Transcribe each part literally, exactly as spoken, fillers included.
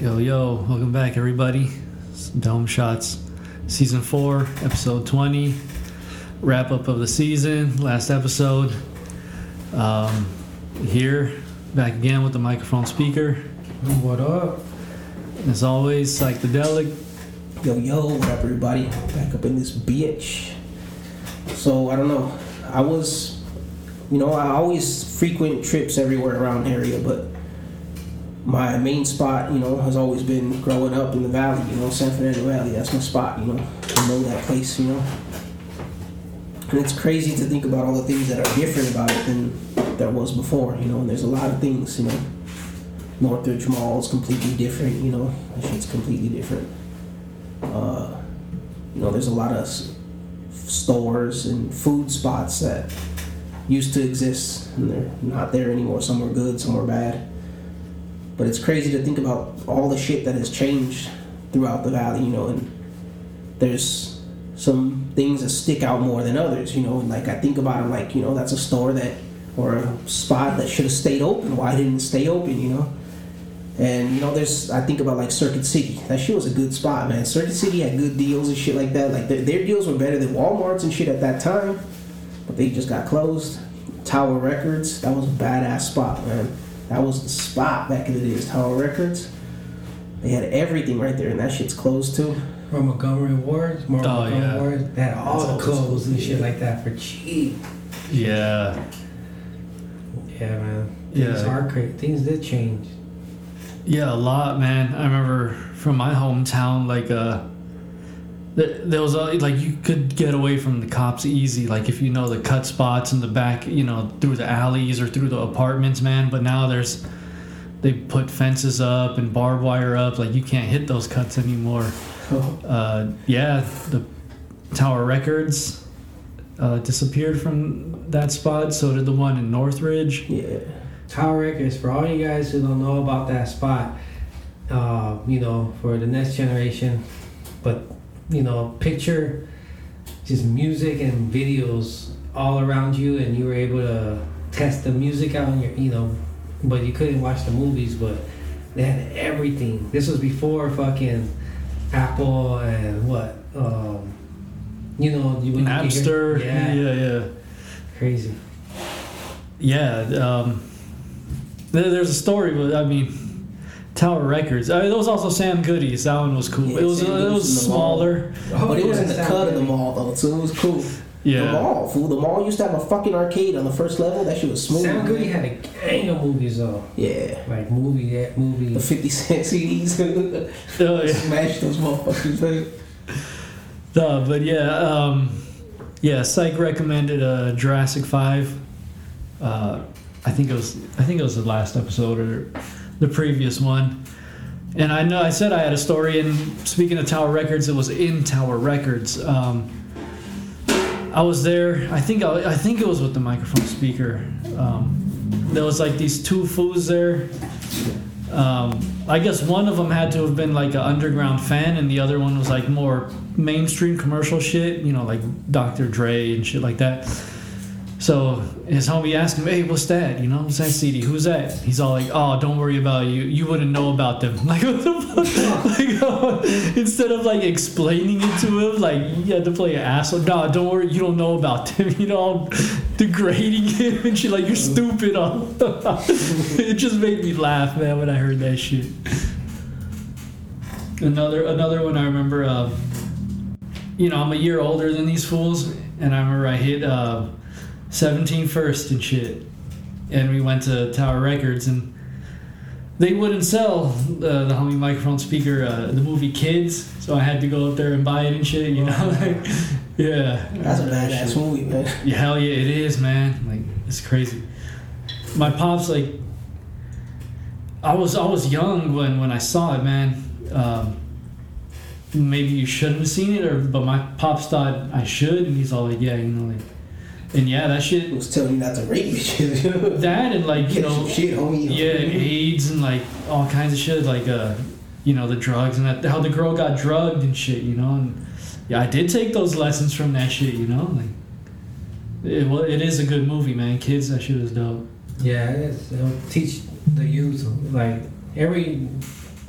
Yo, yo, welcome back, everybody. It's Dome Shots, Season four, Episode twenty. Wrap up of the season, last episode. Um, here, back again with the microphone speaker. What up? As always, Psych the Delic. Yo, yo, what up, everybody? Back up in this bitch. So, I don't know. I was, you know, I always frequent trips everywhere around the area, but my main spot, you know, has always been growing up in the valley, you know, San Fernando Valley. That's my spot, you know. I know that place, you know. And it's crazy to think about all the things that are different about it than there was before, you know. And there's a lot of things, you know. Northridge Mall is completely different, you know. That shit's completely different. Uh, you know, there's a lot of stores and food spots that used to exist, and they're not there anymore. Some are good, some are bad. But it's crazy to think about all the shit that has changed throughout the valley, you know, and there's some things that stick out more than others, you know, and like I think about it, like, you know, that's a store that, or a spot that should have stayed open. Why didn't it stay open, you know? And, you know, there's, I think about like Circuit City. That shit was a good spot, man. Circuit City had good deals and shit like that. Like their, their deals were better than Walmart's and shit at that time, but they just got closed. Tower Records, that was a badass spot, man. That was the spot back in the days. Tower Records, they had everything right there, and that shit's closed too. From Montgomery Ward, more oh, Montgomery yeah. Ward, they had all That's the all clothes and shit like that for cheap. Yeah. Yeah, man. Things yeah. are crazy. Things did change. Yeah, a lot, man. I remember from my hometown, like uh, there, there was a, like you could get away from the cops easy, like if you know the cut spots in the back, you know, through the alleys or through the apartments, man. But now there's, they put fences up and barbed wire up, like you can't hit those cuts anymore. Oh. Uh, yeah, the Tower Records uh, disappeared from that spot. So did the one in Northridge. Yeah, Tower Records. For all you guys who don't know about that spot, uh, you know, for the next generation, but. You know, picture just music and videos all around you, and you were able to test the music out on your, you know, but you couldn't watch the movies, but they had everything. This was before fucking Apple and what, um, you know, you Napster. Yeah. yeah, yeah, crazy. Yeah, um, there's a story, but I mean. Tower Records. I mean, there was also Sam Goody's. That one was cool. Yeah, it was Sam it was smaller, oh, but it was yeah, in the Sam cut Goody. Of the mall though, so it was cool. Yeah, the mall, fool. The mall used to have a fucking arcade on the first level. That shit was smooth. Sam Goody had a gang of movies though. Yeah, like movie that movie. The fifty cent C Ds. oh, yeah. Smash those motherfuckers. Duh, but yeah, um, yeah. Psych recommended a uh, Jurassic Five. Uh, I think it was. I think it was the last episode or. The previous one. And I know I said I had a story, and speaking of Tower Records, it was in Tower Records. Um, I was there, I think I, I think it was with the microphone speaker. Um, there was like these two fools there. Um, I guess one of them had to have been like an underground fan, and the other one was like more mainstream commercial shit, you know, like Doctor Dre and shit like that. So his homie asked him, hey, what's that? You know, what's that C D? Who's that? He's all like, oh, don't worry about it. You. You wouldn't know about them. Like, what the fuck? Like, oh, instead of, like, explaining it to him, like, you had to play an asshole. No, don't worry. You don't know about them. You know, degrading him and shit. Like, you're stupid. It just made me laugh, man, when I heard that shit. Another, another one I remember, uh, you know, I'm a year older than these fools, and I remember I hit... Uh, seventeen first and shit, and we went to Tower Records, and they wouldn't sell uh, the homie microphone speaker uh, the movie Kids, so I had to go up there and buy it and shit, you know, like, yeah. That's a badass movie, man. Yeah, hell yeah, it is, man. Like, it's crazy. My pops, like, I was I was young when, when I saw it, man. Um, maybe you shouldn't have seen it, or but my pops thought I should, and he's all like, yeah, you know, like. And yeah, that shit... It was telling you not to rape shit. That and, like, you yeah, know... Shit, homie. Yeah, and AIDS and, like, all kinds of shit. Like, uh, you know, the drugs and that, how the girl got drugged and shit, you know? And yeah, I did take those lessons from that shit, you know? Like, it, well, it is a good movie, man. Kids, that shit is dope. Yeah, it is. It'll teach the youth, like, every...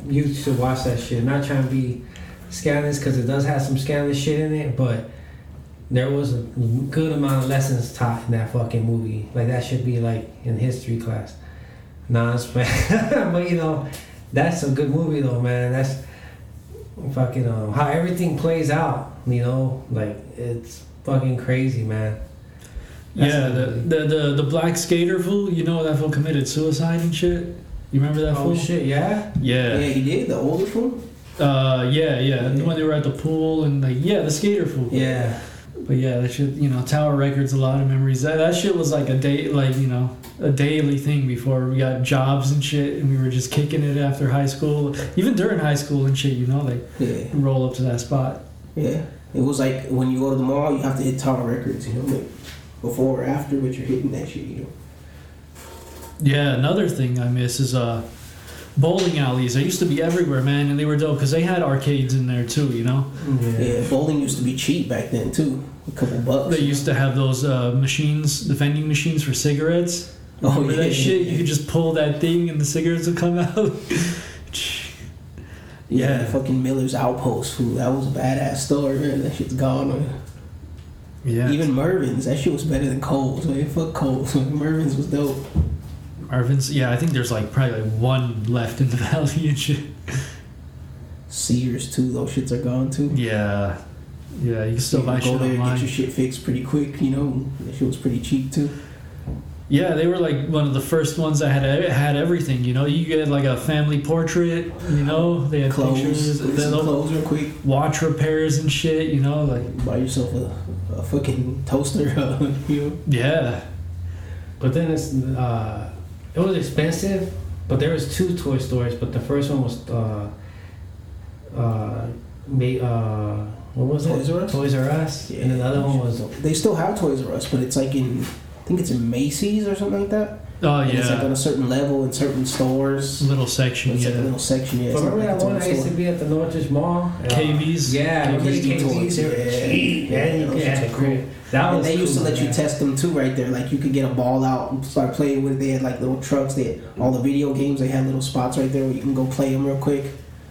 you should watch that shit. I'm not trying to be scandalous because it does have some scandalous shit in it, but there was a good amount of lessons taught in that fucking movie. Like, that should be, like, in history class. Nah, it's man. But, you know, that's a good movie, though, man. That's fucking um, how everything plays out, you know? Like, it's fucking crazy, man. That's yeah, the, the the the black skater fool, you know, that fool committed suicide and shit. You remember that oh, fool? Oh, shit, yeah? Yeah. Yeah, he did? The older fool? Uh, yeah, yeah. The one they were at the pool and, like, yeah, the skater fool. Yeah. But, yeah, that shit, you know, Tower Records, a lot of memories. That that shit was, like, a day, like, you know, a daily thing before we got jobs and shit, and we were just kicking it after high school. Even during high school and shit, you know, like, yeah. roll up to that spot. Yeah. It was like, when you go to the mall, you have to hit Tower Records, you know, like, before or after, but you're hitting that shit, you know. Yeah, another thing I miss is uh, bowling alleys. They used to be everywhere, man, and they were dope because they had arcades in there too, you know. Yeah. yeah, bowling used to be cheap back then too, a couple bucks. They used to have those uh, machines, the vending machines for cigarettes. Remember oh yeah, that shit? Yeah. You could just pull that thing and the cigarettes would come out. yeah, yeah, the fucking Miller's Outpost food. That was a badass store, man. That shit's gone, man. Yeah. Even Mervin's, that shit was better than Cole's, man. Fuck Cole's. Mervin's was dope. Mervin's, yeah, I think there's like probably like one left in the valley and shit. Sears too, those shits are gone too. Yeah. Yeah, you can still you buy can shit online. Go there and get your shit fixed pretty quick, you know. That shit was pretty cheap too. Yeah, they were like one of the first ones that had had everything, you know. You get like a family portrait, you know. They had clothes, pictures. Some clothes real quick. Watch repairs and shit, you know. Like buy yourself a, a fucking toaster, uh, you know. Yeah. But then it's, uh, it was expensive, but there was two toy stores, but the first one was, uh, uh, made, uh, what was Toys it? Toys R Us? Toys R Us. Yeah. And then the other one was... They still have Toys R Us, but it's like in... I think it's in Macy's or something like that. Oh, and yeah. It's like on a certain level in certain stores. Little section, it's yeah. It's like a little section, yeah. But remember that one I used to be at the Northridge Mall? Uh, K B's? Yeah, K B's. K B's. Yeah, yeah, yeah. yeah. yeah. Cool. That was and they cool, used to let man. you test them, too, right there. Like, you could get a ball out and start playing with it. They had, like, little trucks. They had all the video games. They had little spots right there where you can go play them real quick.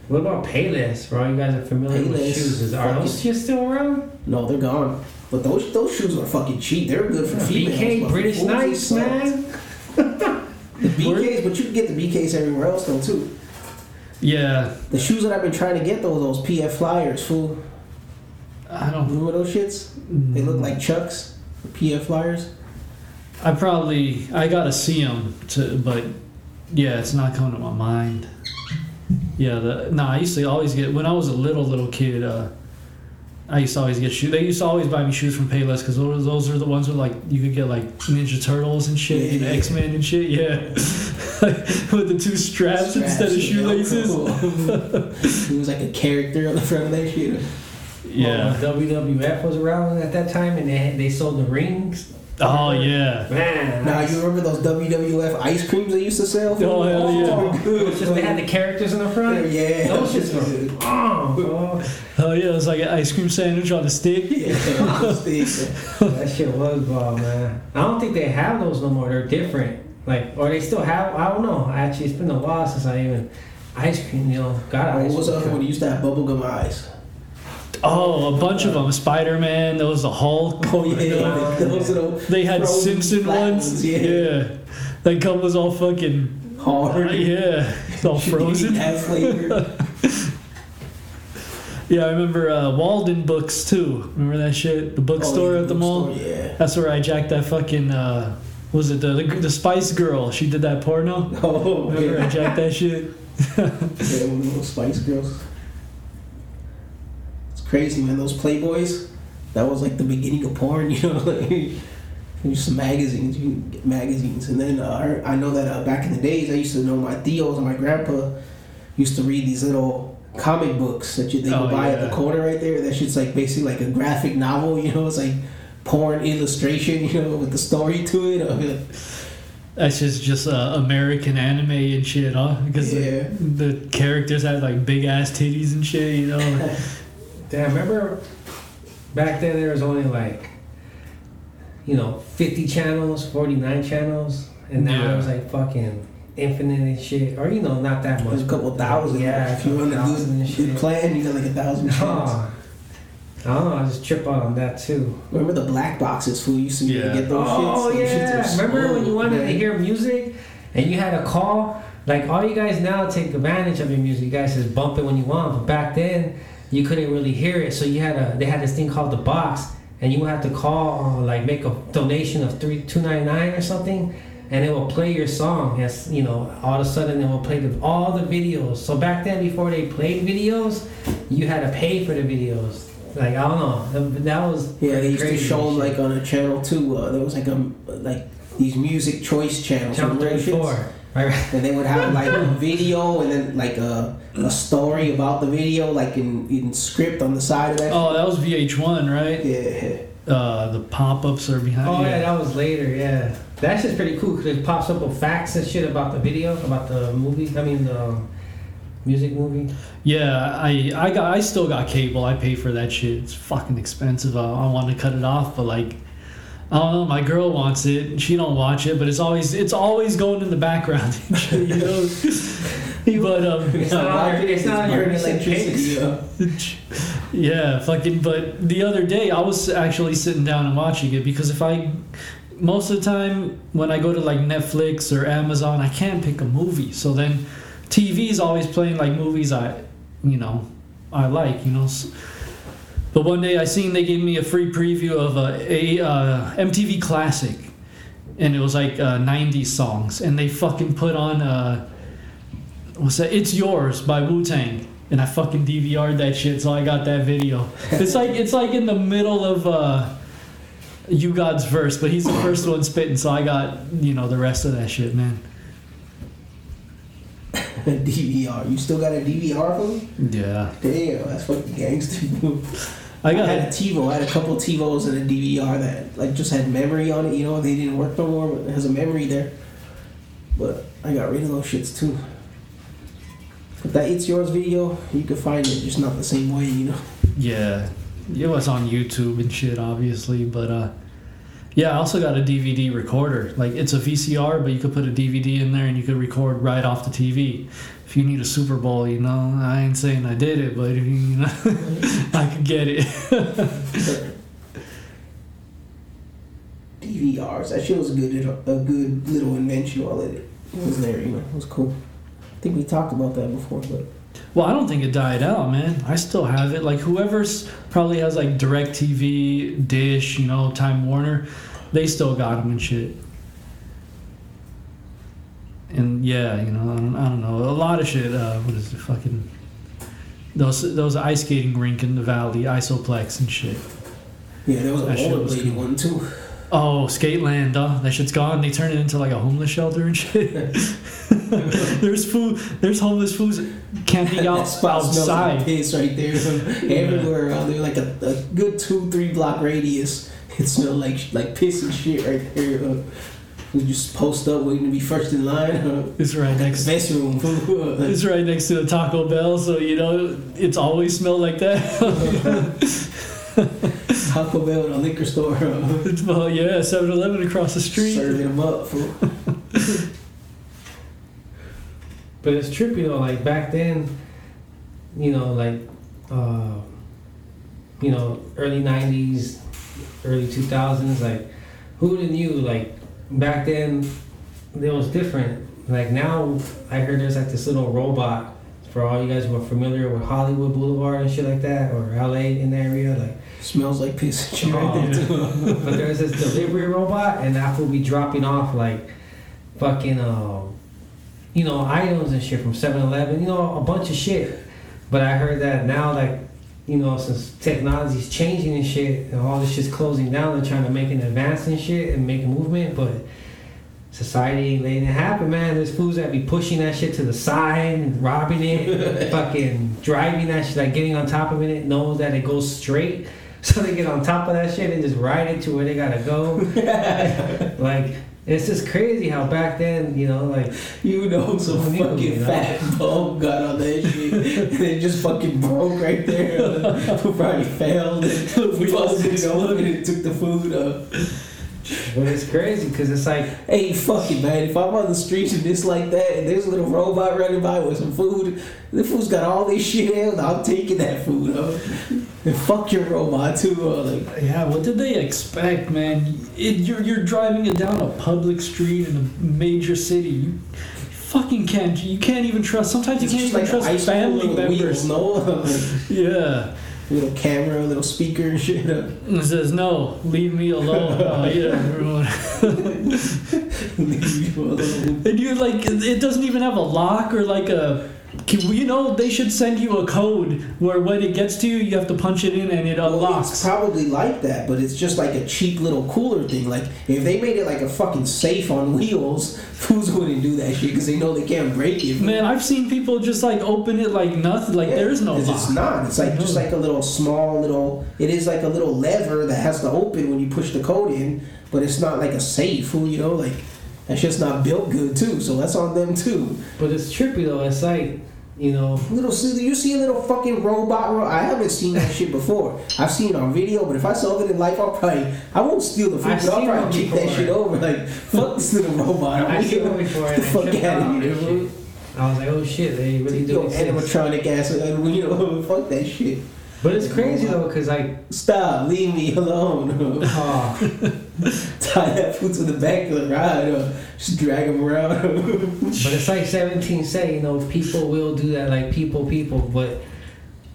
What about Payless, bro? You guys are familiar Payless, with shoes. Are those shit still around? No, they're gone. But those those shoes are fucking cheap. They're good for females. B K, British Knights, man. The B Ks, but you can get the B Ks everywhere else, though, too. Yeah. The shoes that I've been trying to get, though, those P F Flyers, fool. I don't... Remember those shits? Mm. They look like Chucks, the P F Flyers. I probably... I gotta see them, to, but... Yeah, it's not coming to my mind. Yeah, the... Nah, I used to always get... When I was a little, little kid, uh... I used to always get shoes. They used to always buy me shoes from Payless because those, those are the ones where, like, you could get, like, Ninja Turtles and shit, yeah, and yeah. X-Men and shit, yeah. With the two straps, straps instead of shoelaces. Cool. It was like a character on the front of that shoe. Yeah. Well, W W F was around at that time, and they, they sold the rings. Oh, yeah. Man. Now, you remember those W W F ice creams they used to sell? Oh, hell oh, yeah. Good. Just they had the characters in the front? Yeah. Those shits were... Oh, oh, yeah. It was like an ice cream sandwich on a stick. Yeah, on a stick. That shit was bomb, man. I don't think they have those no more. They're different. Like, or they still have... I don't know. Actually, it's been a while since I even... Ice cream, you know. Got ice cream. What was the other one? You used to have bubblegum eyes. Oh, a bunch of them. Spider-Man, there was the Hulk. Oh, yeah. Those are the they had Simpson ones. ones. Yeah. yeah. That cup was all fucking hard. Uh, yeah. It's all frozen. Yeah, I remember uh, Walden Books, too. Remember that shit? The bookstore oh, yeah, at the book mall? Store, yeah. That's where I jacked that fucking, uh, was it the, the the Spice Girl? She did that porno? Oh, Remember yeah. I jacked that shit? Yeah, one of those Spice Girls. Crazy, man. Those Playboys, that was like the beginning of porn, you know. Like, some magazines, you can get magazines. And then uh, I know that uh, back in the days, I used to know my tios and my grandpa used to read these little comic books that you, they oh, would buy yeah. at the corner right there. That shit's like basically like a graphic novel, you know. It's like porn illustration, you know, with the story to it. I mean, that's just, just uh, American anime and shit, huh? Because yeah. the, the characters had like big ass titties and shit, you know. Damn, remember back then there was only like, you know, fifty channels, forty-nine channels, and now yeah. it was like fucking infinite and shit, or you know, not that much. There's a couple thousand. Yeah, if you want to lose your plan, you got like a thousand no. chance. I don't know, I just trip out on that too. Remember the black boxes, fool? You used to be yeah. able to get those shits? Oh, those yeah. Shits Remember slow, when you wanted man. to hear music and you had a call? Like, all you guys now take advantage of your music. You guys just bump it when you want. But back then, you couldn't really hear it. So you had a, they had this thing called the box. And you would have to call, like, make a donation of three two ninety nine or something. And it will play your song. As, you know, all of a sudden, it will play the, all the videos. So back then, before they played videos, you had to pay for the videos. Like, I don't know. That was yeah. They used to show them like on a channel too. Uh, there was like a like these music choice channels. Channel thirty-four. Right, right. And they would have like a video and then like a a story about the video, like in, in script on the side of that. Oh, that was V H one, right? Yeah. Uh, the pop-ups are behind. Oh yeah, that was later. Yeah, that's just pretty cool because it pops up with facts and shit about the video, about the movie. I mean the. Music movie? Yeah, I I got I still got cable. I pay for that shit. It's fucking expensive. I, I want to cut it off, but like, I don't know. My girl wants it. She don't watch it, but it's always it's always going in the background. You know. But um, it's no, not your it's not your electricity. Yeah. yeah, fucking. But the other day, I was actually sitting down and watching it because if I. Most of the time when I go to like Netflix or Amazon, I can't pick a movie. So then. T V is always playing like movies I, you know, I like, you know. But one day I seen they gave me a free preview of a, a uh, M T V Classic, and it was like uh, nineties songs, and they fucking put on uh, what's that? It's Yours by Wu-Tang, and I fucking D V R'd that shit, so I got that video. It's like it's like in the middle of uh, You God's verse, but he's the first one spitting, so I got you know the rest of that shit, man. D V R. You still got a D V R for me? Yeah. Damn, that's fucking gangster. I got I had a TiVo. I had a couple TiVos and a D V R that like just had memory on it. You know, they didn't work no more, but it has a memory there. But I got rid of those shits too. But that It's Yours video, you can find it, just not the same way, you know. Yeah, it was on YouTube and shit, obviously. But uh, yeah, I also got a D V D recorder. Like, it's a V C R, but you could put a D V D in there and you could record right off the T V. If you need a Super Bowl, you know, I ain't saying I did it, but, if you, you know, I could get it. D V Rs, that shit was a good, a good little invention while it was there, you know. It was cool. I think we talked about that before, but... Well, I don't think it died out, man. I still have it. Like, whoever's probably has, like, DirecTV, Dish, you know, Time Warner, they still got them and shit. And, yeah, you know, I don't, I don't know. A lot of shit, uh, what is it, fucking... Those those ice skating rink in the valley, Isoplex and shit. Yeah, there was that an old lady cool. one, too. Oh, Skateland, uh, that shit's gone. They turned it into like a homeless shelter and shit. There's food. There's homeless foods camping out outside. Like piss right there, yeah. Everywhere around there, like a, a good two, three block radius. It smelled like like piss and shit right there. Uh, we just post up waiting to be first in line. Uh, it's right next. Best room. It's right next to the Taco Bell, so you know it's always smelled like that. Taco Bell in a liquor store. Oh, yeah, seven eleven across the street. Serving them up, fool. But it's trippy, though. Like, back then, you know, like, uh, you know, early nineties, early two thousands, like, who would have knew? Like, back then, it was different. Like, now, I heard there's, like, this little robot for all you guys who are familiar with Hollywood Boulevard and shit like that, or L A in the area, like... Smells like piss and shit right there, too. But there's this delivery robot, and that will be dropping off, like, fucking, uh, you know, items and shit from seven eleven, you know, a bunch of shit. But I heard that now, like, you know, since technology's changing and shit, and all this shit's closing down, they're trying to make an advance and shit and make a movement, but... Society ain't letting it happen, man. There's fools that be pushing that shit to the side and robbing it, fucking driving that shit, like getting on top of it, knows that it goes straight. So they get on top of that shit and just ride it to where they gotta go. Like, it's just crazy how back then, you know, like... You know, some fucking you know? fat bum got on that shit. And it just fucking broke right there. Probably failed. We busted it open and took the food up. But it's crazy because it's like, hey, fuck it, man. If I'm on the streets and it's like that, and there's a little robot running by with some food, the food's got all this shit in, I'm taking that food up. And fuck your robot too. Like, yeah, what did they expect, man? It, you're you're driving it down a public street in a major city. You fucking can't. You can't even trust. Sometimes you can't even like trust family members. No. Yeah. Little camera, little speaker and shit. It says, no, leave me alone. Uh, yeah, everyone. Leave me alone. And you, like, it doesn't even have a lock or, like, a... Can, you know, they should send you a code where when it gets to you, you have to punch it in and it unlocks. Well, it's probably like that, but it's just like a cheap little cooler thing. Like, if they made it like a fucking safe on wheels, fools wouldn't do that shit because they know they can't break it. Man, I've seen people just like open it like nothing. Like, yeah, there is no lock. It's not. It's like just like a little small little... It is like a little lever that has to open when you push the code in, but it's not like a safe, you know, like... That shit's not built good, too, so that's on them, too. But it's trippy, though. It's like, you know... little, you see a little fucking robot... Ro- I haven't seen that shit before. I've seen it on video, but if I saw it in life, I'll probably... I won't steal the food, I've but I'll probably kick that shit over. Like, fuck this little robot. I've seen it before, and I tripped out on that shit. I was like, oh, shit, they really do it. Animatronic ass, you know, fuck that shit. But it's crazy, though, because, like... Stop. Leave me alone. Oh. Tie that food to the back of the ride or just drag them around. But it's like seventeen said, you know, people will do that. Like, people, people. But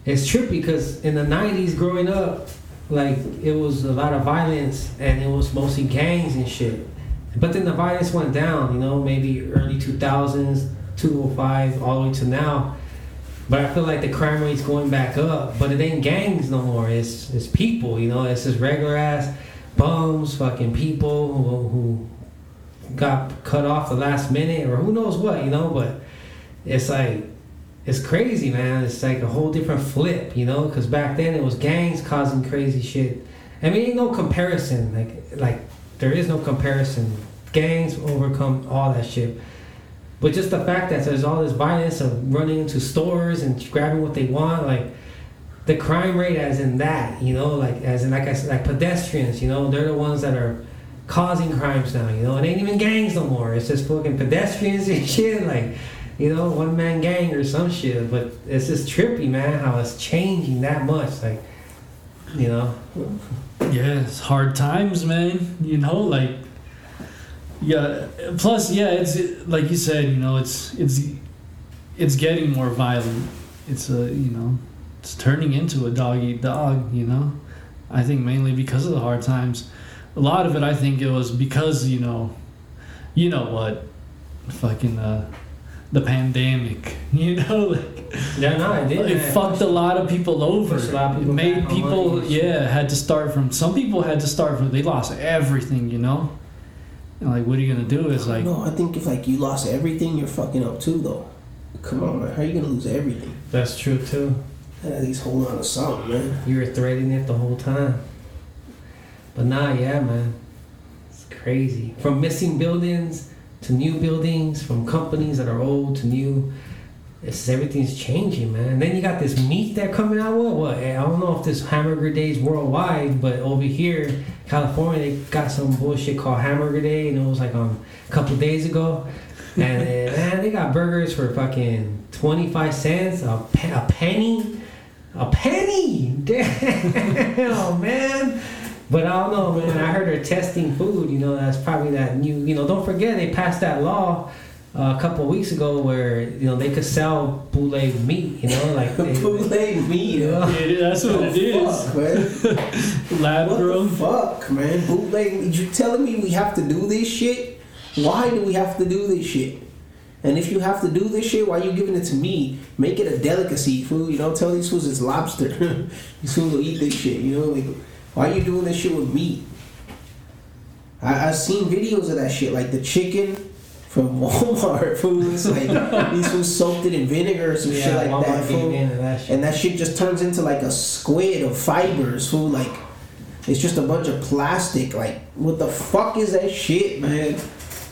it's trippy because in the nineties growing up, like, it was a lot of violence and it was mostly gangs and shit. But then the violence went down, you know, maybe early two thousands, two oh five, all the way to now. But I feel like the crime rate's going back up. But it ain't gangs no more. It's it's people, you know. It's just regular ass bums, fucking people who, who got cut off the last minute or who knows what, you know. But it's like, it's crazy, man. It's like a whole different flip, you know. Because back then it was gangs causing crazy shit. I mean, ain't no comparison. Like, like there is no comparison. Gangs overcome all that shit. But just the fact that there's all this violence of running into stores and grabbing what they want, like the crime rate as in that, you know, like as in, like I said, like pedestrians, you know, they're the ones that are causing crimes now, you know, it ain't even gangs no more. It's just fucking pedestrians and shit, like, you know, one man gang or some shit. But it's just trippy, man, how it's changing that much, like, you know. Yeah, it's hard times, man, you know, like. Yeah. Plus, yeah, it's it, like you said, you know, it's it's it's getting more violent. It's a, you know, it's turning into a dog eat dog. You know, I think mainly because of the hard times. A lot of it, I think, it was because you know, you know what, fucking uh, the pandemic. You know, like yeah, no, I did. It man. fucked a lot of people over. A lot of people it made people, yeah, had to start from. Some people had to start from. They lost everything. You know. And like, what are you gonna do? It's like no. I think if like you lost everything, you're fucking up too, though. Come on, man. How are you gonna lose everything? That's true too. At least hold on to something, man. You were threading it the whole time. But nah, yeah, man. It's crazy. From missing buildings to new buildings, from companies that are old to new. It's just, everything's changing, man. And then you got this meat that coming out. What? What? I don't know if this Hamburger Day is worldwide, but over here, California, they got some bullshit called Hamburger Day, and it was like um, a couple days ago. And then, man, they got burgers for fucking twenty-five cents, a, pe- a penny, a penny. Damn, oh, man. But I don't know, man. I heard they're testing food. You know, that's probably that new. You know, don't forget they passed that law. Uh, a couple of weeks ago, where you know they could sell boule meat, you know, like boule meat. Uh. Yeah, that's what oh, it fuck, is. Man. Lab what grown. The fuck, man? Boule. You telling me we have to do this shit? Why do we have to do this shit? And if you have to do this shit, why are you giving it to me? Make it a delicacy, fool. You know, tell these fools it's lobster. These fools will eat this shit. You know, like why are you doing this shit with meat? I I've seen videos of that shit, like the chicken. From Walmart foods, like these fools soaked it in vinegar or some yeah, shit like Walmart that, food. That shit. And that shit just turns into like a squid of fibers, food. Like it's just a bunch of plastic. Like what the fuck is that shit, man?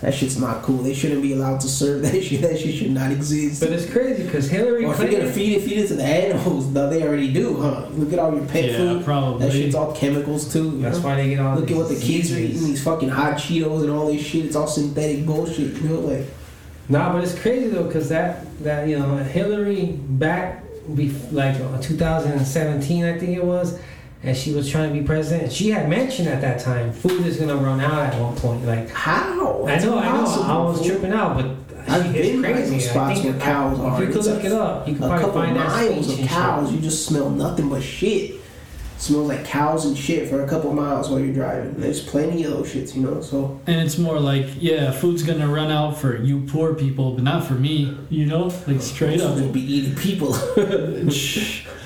That shit's not cool. They shouldn't be allowed to serve that shit. That shit should not exist. But it's crazy because Hillary Clinton. Or if you're going to feed it, feed it to the animals. No, they already do, huh? Look at all your pet yeah, food. Probably. That shit's all chemicals, too. That's know? Why they get all Look at what the kids diseases. Are eating, these fucking hot Cheetos and all this shit. It's all synthetic bullshit, you know? Like, nah, but it's crazy, though, because that, that, you know, Hillary back, bef- like, twenty seventeen, I think it was, and she was trying to be president. She had mentioned at that time, food is gonna run out at one point. Like how? That's I know, I know. I was food. tripping out, but I've been crazy. Spots where cows are. If you could look it up, you could probably find that. A couple miles of cows, you just smell nothing but shit. It smells like cows and shit for a couple miles while you're driving. There's plenty of those shits, you know. So and it's more like, yeah, food's gonna run out for you poor people, but not for me. You know, like straight up. We'll be eating people.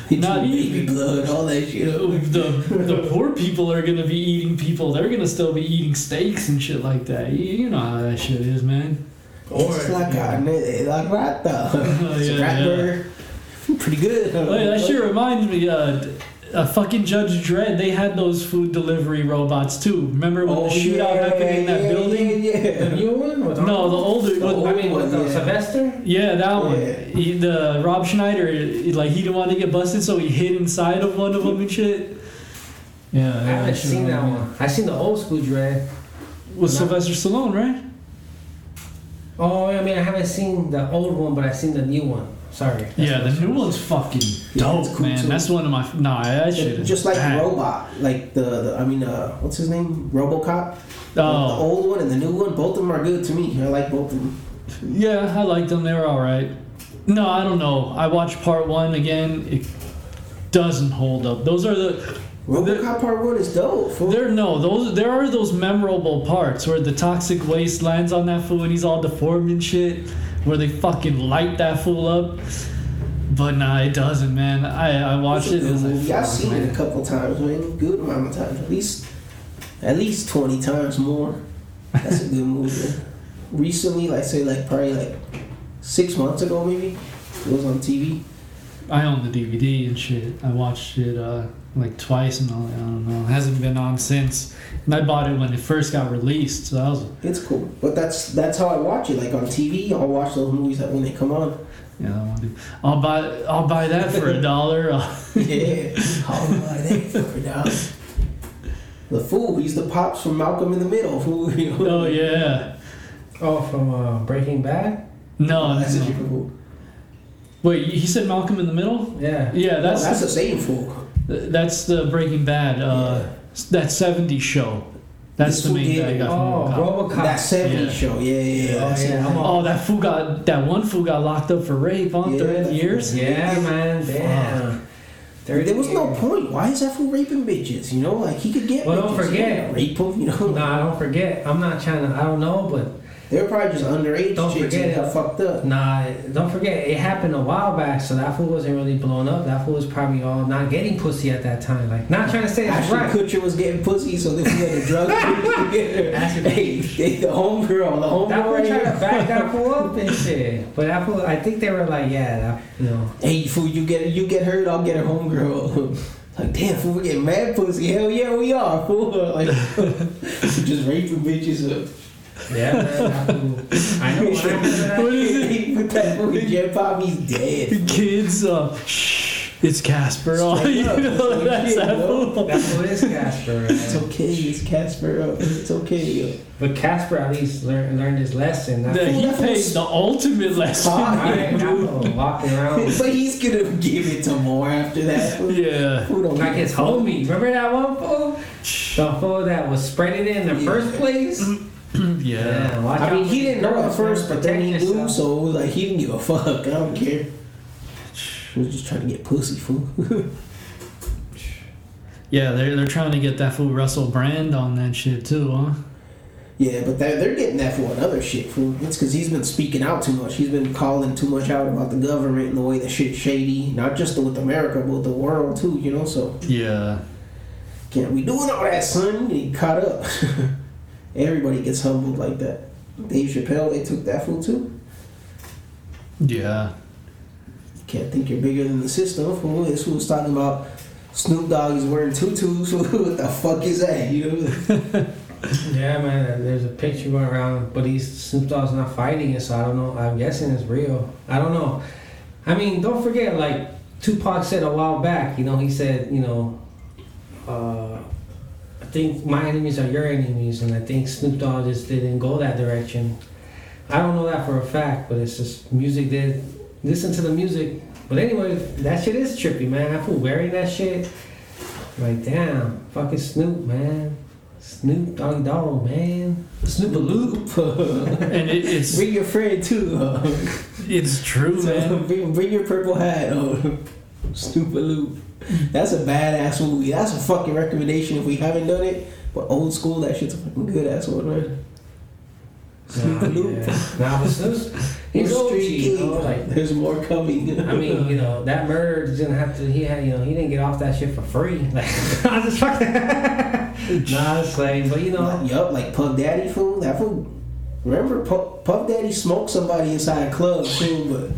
It's not eating blood, all that shit. The, the poor people are going to be eating people. They're going to still be eating steaks and shit like that. You, you know how that shit is, man. Or, it's like yeah. a like rata. Oh, yeah, yeah. Pretty good. Huh? Wait, that shit reminds me, uh, uh, fucking Judge Dredd, they had those food delivery robots too. Remember when oh, the shootout yeah, happened in that yeah, building? Yeah, yeah. The new one? With no, the older the with, I mean, one. The yeah. Sylvester? Yeah, that yeah. one. He, the Rob Schneider, he, like, he didn't want to get busted, so he hid inside of one of them and shit. Yeah, I haven't seen that one. one. I seen the old school Dredd. With no. Sylvester Stallone, right? Oh, I mean, I haven't seen the old one, but I seen the new one. Sorry. Yeah, the new one's fucking dope, yeah, cool man. Too. That's one of my... Nah, that shit is Just like bad. Robot. Like the... the I mean, uh, what's his name? Robocop. Oh. The old one and the new one, both of them are good to me. I like both of them. Yeah, I liked them. They were all right. No, I don't know. I watched part one again. It doesn't hold up. Those are the... Robocop Part One is dope. Fool. There no those there are those memorable parts where the toxic waste lands on that fool and he's all deformed and shit, where they fucking light that fool up. But nah, it doesn't, man. I I watched it. Like, I've seen man. it a couple times, man. Good amount of times, at least at least twenty times more. That's a good movie. Recently, like say like probably like six months ago, maybe it was on T V. I own the D V D and shit. I watched it uh, like twice and all. I don't know. It hasn't been on since. And I bought it when it first got released. So that was. It's cool, but that's that's how I watch it. Like on T V, I'll watch those movies that when they come on. Yeah, I want to. I'll buy. I'll buy that for a dollar. Yeah, I'll buy that for a dollar. The fool. He's the pops from Malcolm in the Middle. Fool. Oh yeah. Oh, from uh, Breaking Bad. No, oh, that's no. super cool. Wait, he said Malcolm in the Middle? Yeah. Yeah, that's... No, that's the same fool. That's the Breaking Bad, uh, yeah. that seventies show. That's this the main guy I got oh, from Robocop. Robocop. That seventies yeah. show, yeah, yeah, yeah. Oh, yeah. oh, that fool got... That one fool got locked up for rape, on yeah, thirty years? Yeah, yeah, man, damn. There was no point. Why is that fool raping bitches? You know, like, he could get Well, bitches. Don't forget. Rape them, you know? No, I don't forget. I'm not trying to... I don't know, but... They were probably just underage don't chicks forget, and got fucked up. Nah, don't forget, it happened a while back, so that fool wasn't really blown up. That fool was probably all not getting pussy at that time. Like, not trying to say that's right. Kutcher was getting pussy, so they were getting drugs together. Hey, they, the homegirl, the homegirl. That fool right trying to back that fool up and shit. But that fool, I think they were like, yeah, that, you know. Hey, fool, you get, you get hurt, I'll get her homegirl. Like, damn, fool, we're getting mad pussy. Hell yeah, we are, fool. Like, just raping bitches up. Yeah, man. I know what I'm doing. What is it? That movie, Jet Pop, he's dead. Kids, uh, shh, it's Casper. Oh, you know, that's that fool. That fool is Casper. Man. It's okay, it's Casper. Up. It's okay. Yo. But Casper at least learned learned his lesson. That yeah, he paid the ultimate lesson. Right, walking around. But he's gonna give it to more after that. Yeah. Who don't like his homie? Remember that one fool? The fool that was spreading it in the yeah. first place. Mm-hmm. Yeah. yeah I mean, he didn't know at first, but then he knew, so it was like he didn't give a fuck. I don't care. We're just trying to get pussy, fool. Yeah, they're they're trying to get that fool Russell Brand on that shit too, huh? Yeah, but they're, they're getting that fool on other shit, fool. It's because he's been speaking out too much. He's been calling too much out about the government and the way the shit's shady. Not just with America, but with the world too. You know, so yeah. Can't be doing all that, son. He caught up. Everybody gets humbled like that. Dave Chappelle, they took that fool too. Yeah. You can't think you're bigger than the system, fool. This fool's talking about Snoop Dogg is wearing tutus. What the fuck is that? You know? Yeah, man. There's a picture going around, but he's Snoop Dogg's not fighting it, so I don't know. I'm guessing it's real. I don't know. I mean, don't forget, like Tupac said a while back. You know, he said, you know, uh, I think my enemies are your enemies, and I think Snoop Dogg just didn't go that direction. I don't know that for a fact, but it's just music did. Listen to the music. But anyway, that shit is trippy, man. I feel wearing that shit. Like, damn, fucking Snoop, man. Snoop Doggy Dog, man. Snoopaloop. And it, it's... Bring your friend, too. It's true, man. Bring, bring your purple hat. Snoopaloop. That's a badass movie. That's a fucking recommendation if we haven't done it. But old school, that shit's a fucking good-ass one, right? Snoopaloop. Oh, yeah. Nah, but Snoop's... He's street, you know, like, there's more coming. I mean, you know, that murder didn't have to. He had, you know, he didn't get off that shit for free. Like, I just fucking. Nah, it's like, but you know, like, yup, like Puff Daddy fool. That fool. Remember, Puff, Puff Daddy smoked somebody inside a club too, but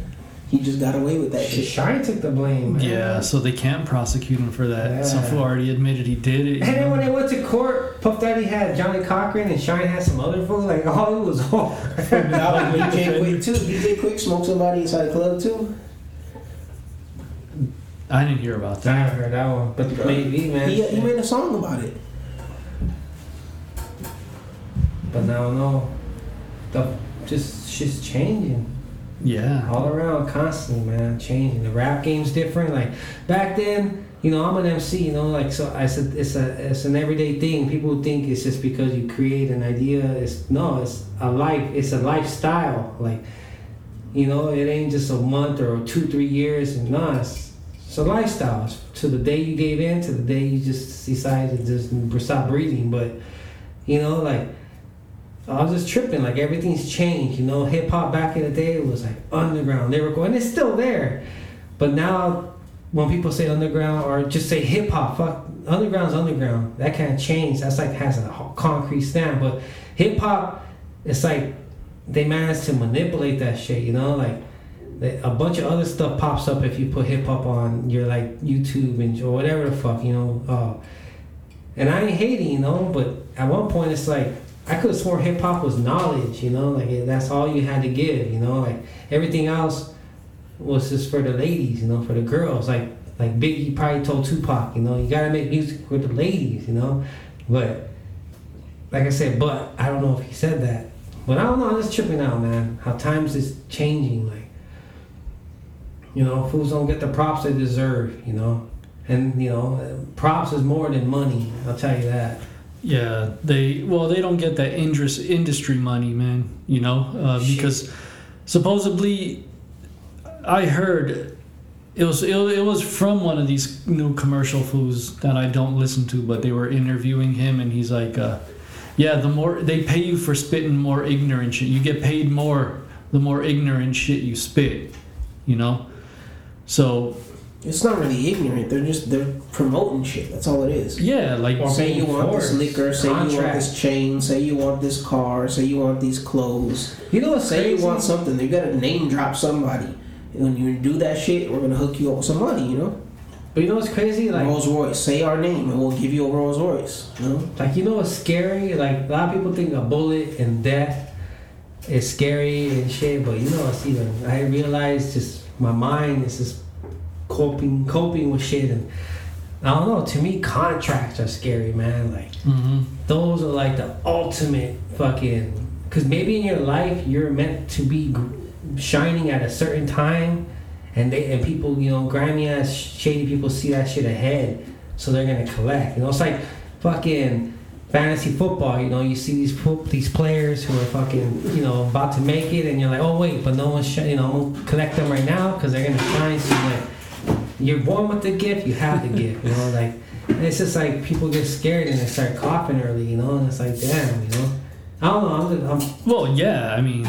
he just got away with that shit. Shine took the blame, man. Yeah, so they can't prosecute him for that. Yeah. Some fool already admitted he did it. And then when they went to court, Puff Daddy had Johnny Cochran and Shine had some other fool. Like, oh, it was over. Now D J Quick, too. D J Quick smoked somebody inside the club, too. I didn't hear about that. I heard that one. But maybe, man. He, he made a song about it. But now, no. The, just shit's changing. Yeah, all around, constantly, man, changing. The rap game's different. Like back then, you know, I'm an M C. You know, like so, I said it's a it's an everyday thing. People think it's just because you create an idea. It's no, it's a life. It's a lifestyle. Like, you know, it ain't just a month or two, three years. And no, it's, it's a lifestyle. It's to the day you gave in, to the day you just decided to just stop breathing. But you know, like. I was just tripping, like everything's changed, you know. Hip hop back in the day was like underground, lyrical, and it's still there. But now, when people say underground or just say hip hop, fuck, underground's underground. That can't change. That's like has a concrete stand. But hip hop, it's like they managed to manipulate that shit, you know. Like a bunch of other stuff pops up if you put hip hop on your like YouTube and or whatever the fuck, you know. Uh, and I ain't hating, you know, but at one point it's like. I could have sworn hip hop was knowledge, you know, like that's all you had to give, you know, like everything else was just for the ladies, you know, for the girls. Like like Biggie probably told Tupac, you know, you gotta make music for the ladies, you know. But like I said, but I don't know if he said that. But I don't know, I'm just tripping out, man. How times is changing, like you know, fools don't get the props they deserve, you know. And you know, props is more than money, I'll tell you that. Yeah, they well, they don't get that indus- industry money, man. You know, uh, because supposedly, I heard it was it, it was from one of these new commercial fools that I don't listen to, but they were interviewing him, and he's like, uh, "Yeah, the more they pay you for spitting more ignorant shit, you get paid more the more ignorant shit you spit." You know, so. It's not really ignorant. They're just they're promoting shit. That's all it is. Yeah, like or say you want this liquor, say contract. You want this chain, say you want this car, say you want these clothes. You know what? Say crazy? You want something. You gotta name drop somebody. And when you do that shit, we're gonna hook you up with some money. You know. But you know what's crazy? Like Rolls Royce. Say our name, and we'll give you a Rolls Royce. You know. Like you know what's scary? Like a lot of people think a bullet and death is scary and shit. But you know what's even? I realized just my mind is just. Coping, coping with shit, and I don't know. To me, contracts are scary, man. Like mm-hmm. those are like the ultimate fucking. Because maybe in your life you're meant to be shining at a certain time, and they and people, you know, grimy ass, shady people see that shit ahead, so they're gonna collect. You know, it's like fucking fantasy football. You know, you see these po- these players who are fucking, you know, about to make it, and you're like, oh wait, but no one's sh- you know, I'm gonna collect them right now because they're gonna shine. So like. You're born with the gift, you have the gift, you know, like, and it's just like, people get scared and they start coughing early, you know, and it's like, damn, you know, I don't know, I'm, I'm well, yeah, I mean,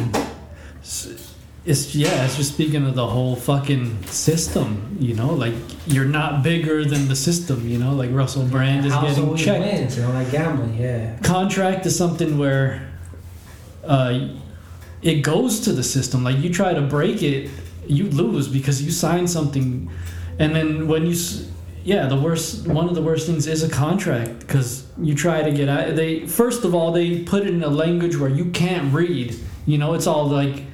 it's, it's, yeah, it's just speaking of the whole fucking system, you know, like, you're not bigger than the system, you know, like, Russell Brand is getting checked. Wins, you know, like gambling, yeah. Contract is something where, uh, it goes to the system, like, you try to break it, you lose because you sign something. And then when you yeah, the worst, one of the worst things is a contract, because you try to get out. They first of all, they put it in a language where you can't read. You know, it's all like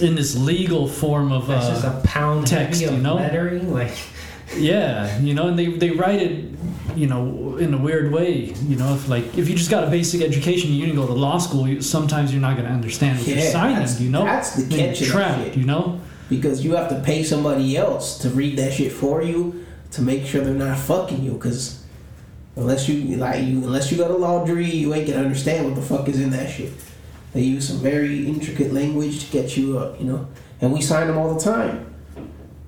in this legal form of uh, that's just a pound text, you know, lettering, like. Yeah, you know, and they they write it, you know, in a weird way. You know, if like if you just got a basic education, you didn't go to law school. You, sometimes you're not going to understand what yeah, you're signing. You know, that's the catch. You're trapped, you know, because you have to pay somebody else to read that shit for you to make sure they're not fucking you. Because unless you like you, unless you go to law degree, you ain't gonna understand what the fuck is in that shit. They use some very intricate language to get you up, you know. And we sign them all the time.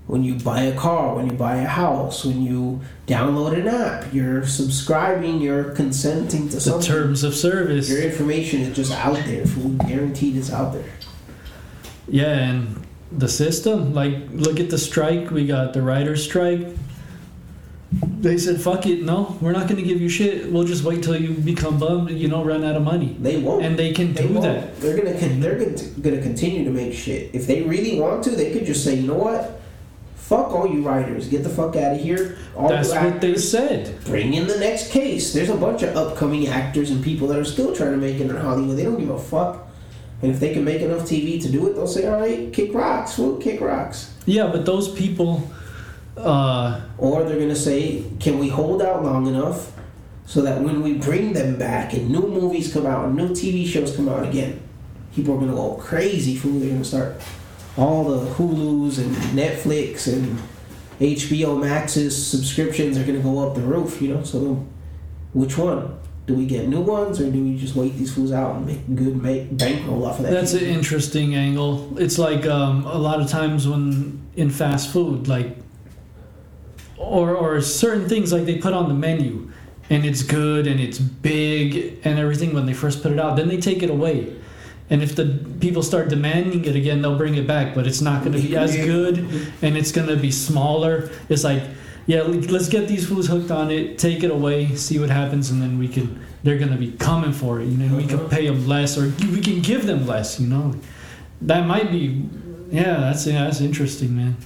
When you buy a car, when you buy a house, when you download an app, you're subscribing, you're consenting to something. The terms of service. Your information is just out there. Food guaranteed is out there. Yeah, and the system, like, look at the strike. We got the writer's strike. They said, fuck it, no, we're not going to give you shit. We'll just wait till you become bummed, you know, run out of money. They won't. And they can they do won't. that. They're going to they're gonna continue to make shit. If they really want to, they could just say, you know what? Fuck all you writers. Get the fuck out of here. All That's actors, what they said. Bring in the next case. There's a bunch of upcoming actors and people that are still trying to make it in Hollywood. They don't give a fuck. And if they can make enough T V to do it, they'll say, all right, kick rocks. We'll kick rocks. Yeah, but those people... Uh, or they're going to say, can we hold out long enough so that when we bring them back and new movies come out and new T V shows come out again, people are going to go crazy for who they're going to start... All the Hulus and Netflix and H B O Max's subscriptions are going to go up the roof, you know? So which one? Do we get new ones or do we just wait these fools out and make good make bankroll off of that? That's an interesting angle. It's like um, a lot of times when in fast food, like, or or certain things, like they put on the menu and it's good and it's big and everything when they first put it out. Then they take it away. And if the people start demanding it again, they'll bring it back, but it's not going to be as good, and it's going to be smaller. It's like, yeah, let's get these fools hooked on it, take it away, see what happens, and then we can. They're going to be coming for it, you know. We can pay them less, or we can give them less, you know. That might be, yeah. That's yeah, that's interesting, man.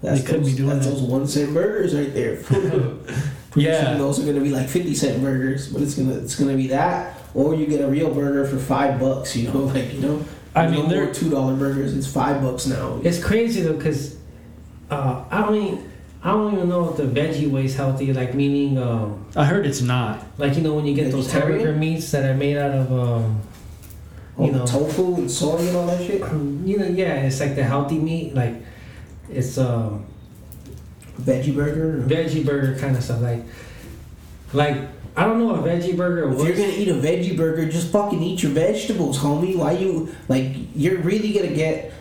That's they could those, be doing that's that. Those one cent burgers right there. Yeah, those are going to be like fifty cent burgers, but it's gonna it's gonna be that. Or you get a real burger for five bucks, you know, like, you know. I mean, no more two dollar burgers. It's five bucks now. It's crazy though, cause uh, I don't even I don't even know if the veggie way is healthy. Like meaning, um, I heard it's not. Like, you know, when you get those hamburger meats that are made out of, um, you oh, know, tofu and soy and all that shit. You know, yeah, it's like the healthy meat. Like it's um, veggie burger, veggie burger kind of stuff. Like, like. I don't know a veggie burger. If you're going to eat a veggie burger, just fucking eat your vegetables, homie. Why you, like, you're really going to get,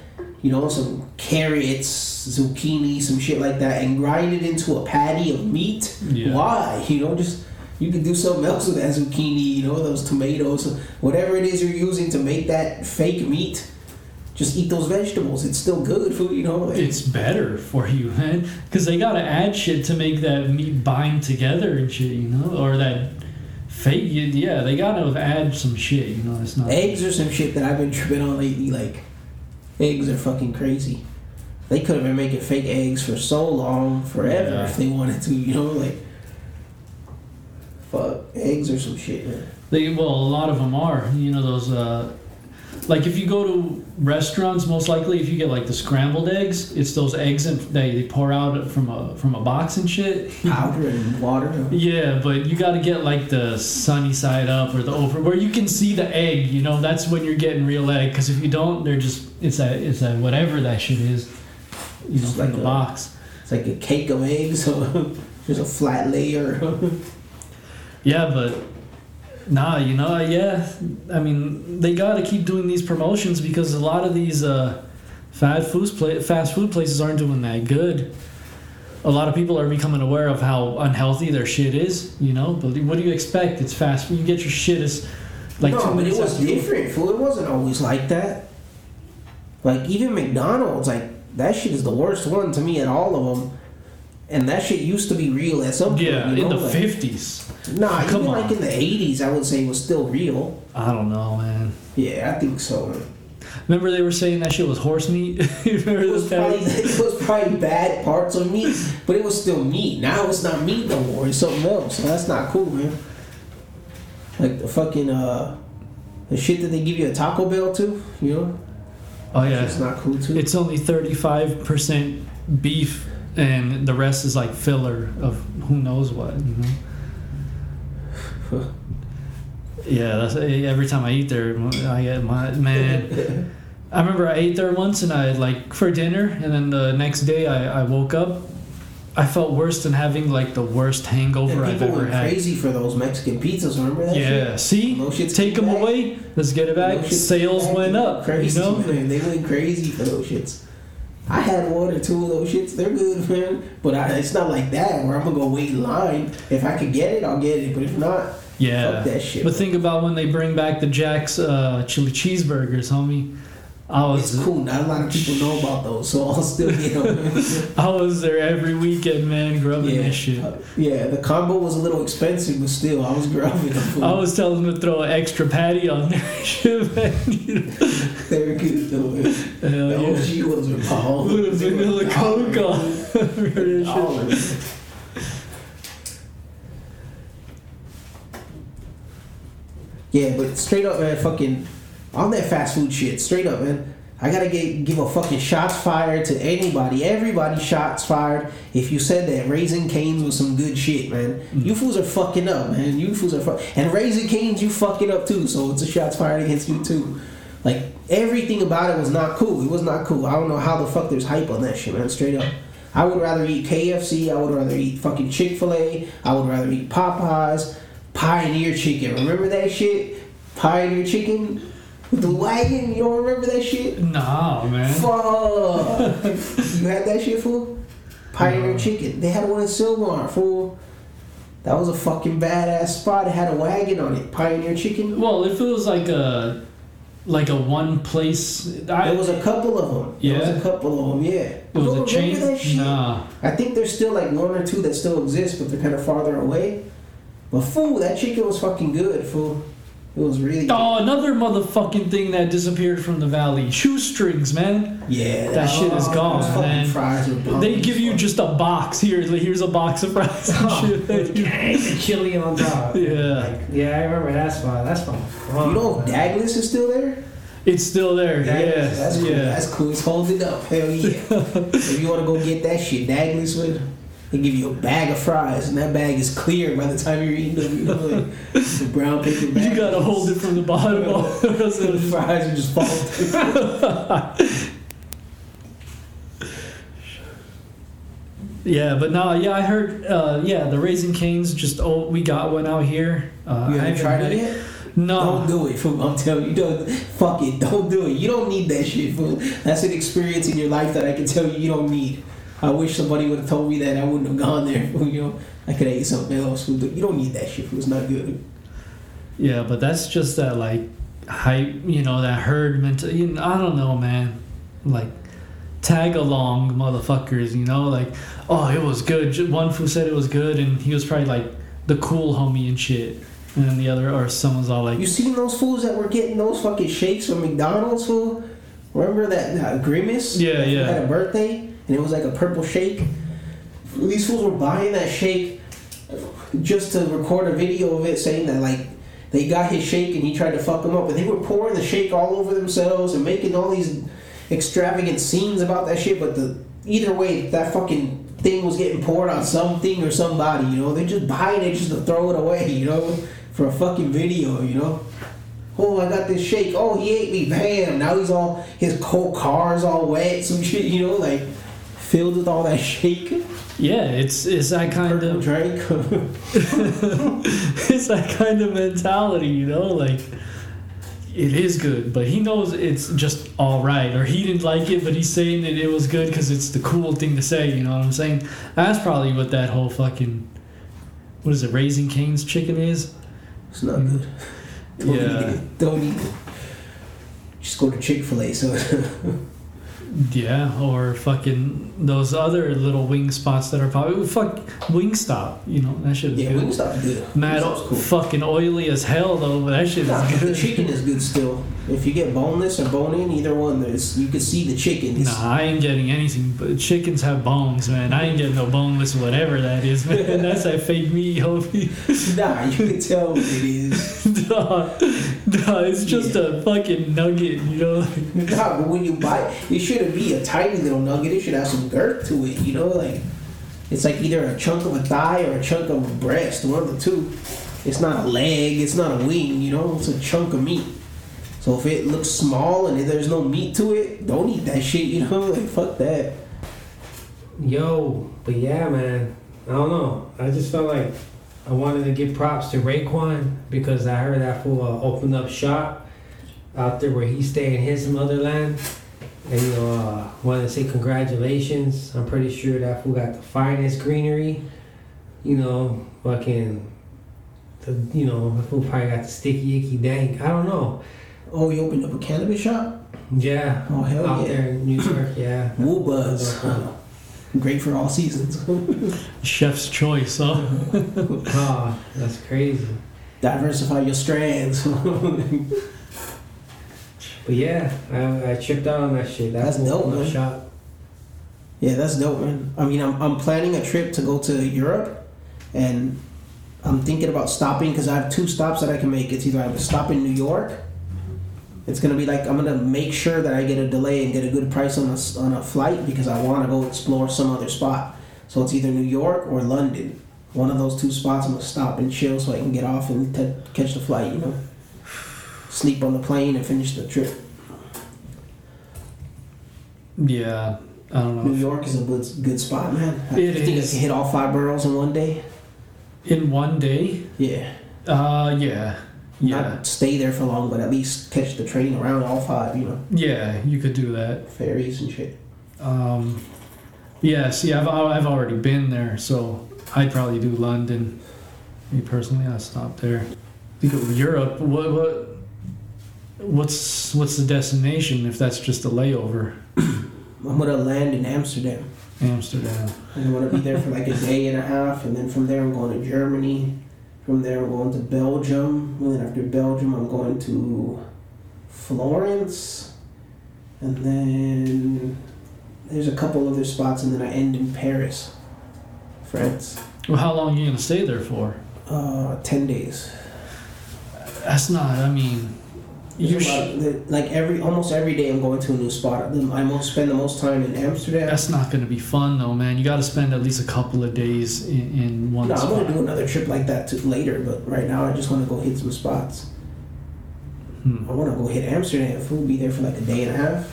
you know, some carrots, zucchini, some shit like that, and grind it into a patty of meat? Yeah. Why? You know, just, you can do something else with that zucchini, you know, those tomatoes, whatever it is you're using to make that fake meat. Just eat those vegetables. It's still good food, you know. Like, it's better for you, man. Because they got to add shit to make that meat bind together and shit, you know. Or that fake, yeah, they got to add some shit, you know. It's not eggs or some shit that I've been tripping on lately. Like, eggs are fucking crazy. They could have been making fake eggs for so long, forever, yeah. if they wanted to, you know. Like, fuck, eggs or some shit, man. They, well, a lot of them are. You know, those, uh... like, if you go to restaurants, most likely, if you get, like, the scrambled eggs, it's those eggs and they, they pour out from a from a box and shit. Powder and water. Yeah, but you got to get, like, the sunny side up or the over, where you can see the egg, you know? That's when you're getting real egg, because if you don't, they're just, it's that it's that whatever that shit is, you know, it's from like the a, box. It's like a cake of eggs, so there's a flat layer. Yeah, but... Nah, you know, yeah. I mean, they got to keep doing these promotions because a lot of these uh, fast food pla- fast food places aren't doing that good. A lot of people are becoming aware of how unhealthy their shit is, you know. But what do you expect? It's fast food. You get your shit as like. No, but it was different. Food. It wasn't always like that. Like even McDonald's, like that shit is the worst one to me at all of them. And that shit used to be real at some point. Yeah, you know? In the like, fifties. Nah, Come even on. Like in the eighties, I would say it was still real. I don't know, man. Yeah, I think so. Man. Remember they were saying that shit was horse meat? You remember it was, probably, it was probably bad parts of meat, but it was still meat. Now it's not meat no more. It's something else. So that's not cool, man. Like the fucking, uh, the shit that they give you a Taco Bell to, you know? Oh, yeah. It's not cool, too. It's only thirty-five percent beef, and the rest is like filler of who knows what, you know? Yeah, that's every time I eat there, I get my man. I remember I ate there once, and I like for dinner, and then the next day I, I woke up. I felt worse than having like the worst hangover I've ever had. Crazy for those Mexican pizzas, remember that? Yeah, shit? See, no take them back. Away. Let's get it back. No Sales back. Went up. Crazy, you know? Man. They went crazy for those shits. I had one or two of those shits. They're good, man. But I, it's not like that where I'm gonna go wait in line. If I could get it, I'll get it. But if not. Yeah, fuck that shit, but man. Think about when they bring back the Jack's uh, chili cheeseburgers, homie. I was it's cool. Not a lot of people know about those, so I'll still get them. I was there every weekend, man, grubbing yeah. that shit. Uh, yeah, the combo was a little expensive, but still, I was grubbing the food. I was telling them to throw an extra patty on there. Shit, man. They were good though, man. Hell the O G yeah. was with my home. With vanilla coke on. All of Yeah, but straight up, man, fucking, on that fast food shit, straight up, man, I gotta get, give a fucking shots fired to anybody. Everybody shots fired if you said that Raising Cane's was some good shit, man. Mm-hmm. You fools are fucking up, man. You fools are fucking And Raising Cane's, you fucking up, too, so it's a shots fired against you, too. Like, everything about it was not cool. It was not cool. I don't know how the fuck there's hype on that shit, man, straight up. I would rather eat K F C. I would rather eat fucking Chick-fil-A. I would rather eat Popeyes. Pioneer Chicken, remember that shit? Pioneer Chicken with the wagon, you don't remember that shit? Nah, man. Fuck. You had that shit, fool? Pioneer no. Chicken. They had one in Silmar, fool. That was a fucking badass spot. It had a wagon on it. Pioneer Chicken. Well, if it was like a like a one place, I, there was a couple of them. Yeah, there was a couple of them. Yeah. Was it a chain? That shit? Nah. I think there's still like one or two that still exist, but they're kind of farther away. But fool, that chicken was fucking good, fool. It was really good. Oh, another motherfucking thing that disappeared from the valley. Shoestrings, man. Yeah. That, that shit oh, is gone, man. Fries they give you just a box. Here, here's a box of fries and oh, shit. The chili on top. Yeah. Like, yeah, I remember that spot. That's fun. You know if Douglas is still there? It's still there, Douglas, yeah. That's cool. Yeah. That's cool. It's holding up. Hell yeah. If you want to go get that shit, Douglas with they give you a bag of fries, and that bag is clear by the time you're eating them. You know, like, the brown paper bag. You gotta hold it from the bottom. All the rest of the fries are just falling. Yeah, but no, yeah, I heard, uh, yeah, the Raising Cane's just oh, we got one out here. Uh, you haven't tried it yet? No. Don't do it, fool. I'm telling you, don't fuck it. Don't do it. You don't need that shit, fool. That's an experience in your life that I can tell you you don't need. I wish somebody would have told me that. I wouldn't have gone there. You know, I could have ate something else. You don't need that shit. It's not good. Yeah, but that's just that like hype. You know, that herd mentality. You know, I don't know, man. Like tag along, motherfuckers. You know, like oh, it was good. One fool said it was good, and he was probably like the cool homie and shit. And then the other, or someone's all like, you seen those fools that were getting those fucking shakes from McDonald's? Fool, remember that uh, Grimace? Yeah, yeah. Had a birthday. And it was like a purple shake. These fools were buying that shake just to record a video of it saying that, like, they got his shake and he tried to fuck them up. And they were pouring the shake all over themselves and making all these extravagant scenes about that shit. But the either way, that fucking thing was getting poured on something or somebody, you know? They're just buying it just to throw it away, you know? For a fucking video, you know? Oh, I got this shake. Oh, he ate me. Bam. Now he's all, his cold car's all wet, some shit, you know? Like, filled with all that shake. Yeah, it's it's that kind of drink. It's that kind of mentality, you know. Like it is good, but he knows it's just all right, or he didn't like it, but he's saying that it was good because it's the cool thing to say. You know what I'm saying? That's probably what that whole fucking what is it, Raising Cane's chicken is. It's not good. Don't yeah, eat it. Don't eat it. Just go to Chick-fil-A. So. Yeah, or fucking those other little wing spots that are popular. Fuck Wingstop, you know, that shit is yeah, good. Yeah, Wingstop's good. Mad Wingstop's cool. Fucking oily as hell, though, but that shit nah, is good. The chicken is good still. If you get boneless or bone-in, either one, you can see the chicken. Nah, I ain't getting anything, but chickens have bones, man. I ain't getting no boneless whatever that is, man. That's that fake meat, homie. Nah, you can tell what it is. Nah, nah, it's just yeah. a fucking nugget, you know? Nah, but when you bite, it shouldn't be a tiny little nugget. It should have some girth to it, you know? Like, it's like either a chunk of a thigh or a chunk of a breast, one of the two. It's not a leg, it's not a wing, you know? It's a chunk of meat. So if it looks small and if there's no meat to it, don't eat that shit, you know? Like, fuck that. Yo, but yeah, man. I don't know. I just felt like I wanted to give props to Raekwon because I heard that fool uh, opened up shop out there where he stay in his motherland. And, you know, I uh, wanted to say congratulations. I'm pretty sure that fool got the finest greenery. You know, fucking, the, you know, that fool probably got the sticky, icky, dank. I don't know. Oh, you opened up a cannabis shop? Yeah. Oh, hell out yeah. Out there in New York, yeah. Woo Buzz. Great for all seasons. Chef's choice, huh? Oh, that's crazy. Diversify your strands. But yeah, I, I tripped out on that shit. That that's dope, man. Shop. Yeah, that's dope, man. I mean, I'm I'm planning a trip to go to Europe, and I'm thinking about stopping because I have two stops that I can make. It's either I have a stop in New York. It's going to be like, I'm going to make sure that I get a delay and get a good price on a, on a flight because I want to go explore some other spot. So it's either New York or London. One of those two spots I'm going to stop and chill so I can get off and t- catch the flight, you know. Sleep on the plane and finish the trip. Yeah, I don't know. New York is a good, good spot, man. I it think is. I can hit all five boroughs in one day. In one day? Yeah. Uh, yeah. Yeah. Not stay there for long, but at least catch the train around all five, you know. Yeah, you could do that. Ferries and shit. Um, yeah, see, I've I've already been there, so I'd probably do London. Me personally, I stop there. Think of Europe. What what? What's what's the destination if that's just a layover? I'm gonna land in Amsterdam. Amsterdam. I'm gonna be there for like a day and a half, and then from there I'm going to Germany. From there, I'm going to Belgium. And then after Belgium, I'm going to Florence. And then there's a couple other spots, and then I end in Paris, France. Well, how long are you going to stay there for? Uh, ten days. That's not, I mean... You sh- like every almost every day I'm going to a new spot. I most spend the most time in Amsterdam. That's not going to be fun though, man. You got to spend at least a couple of days in, in one no, spot. No, I'm going to do another trip like that too later, but right now I just want to go hit some spots. Hmm. I want to go hit Amsterdam. We'll be there for like a day and a half.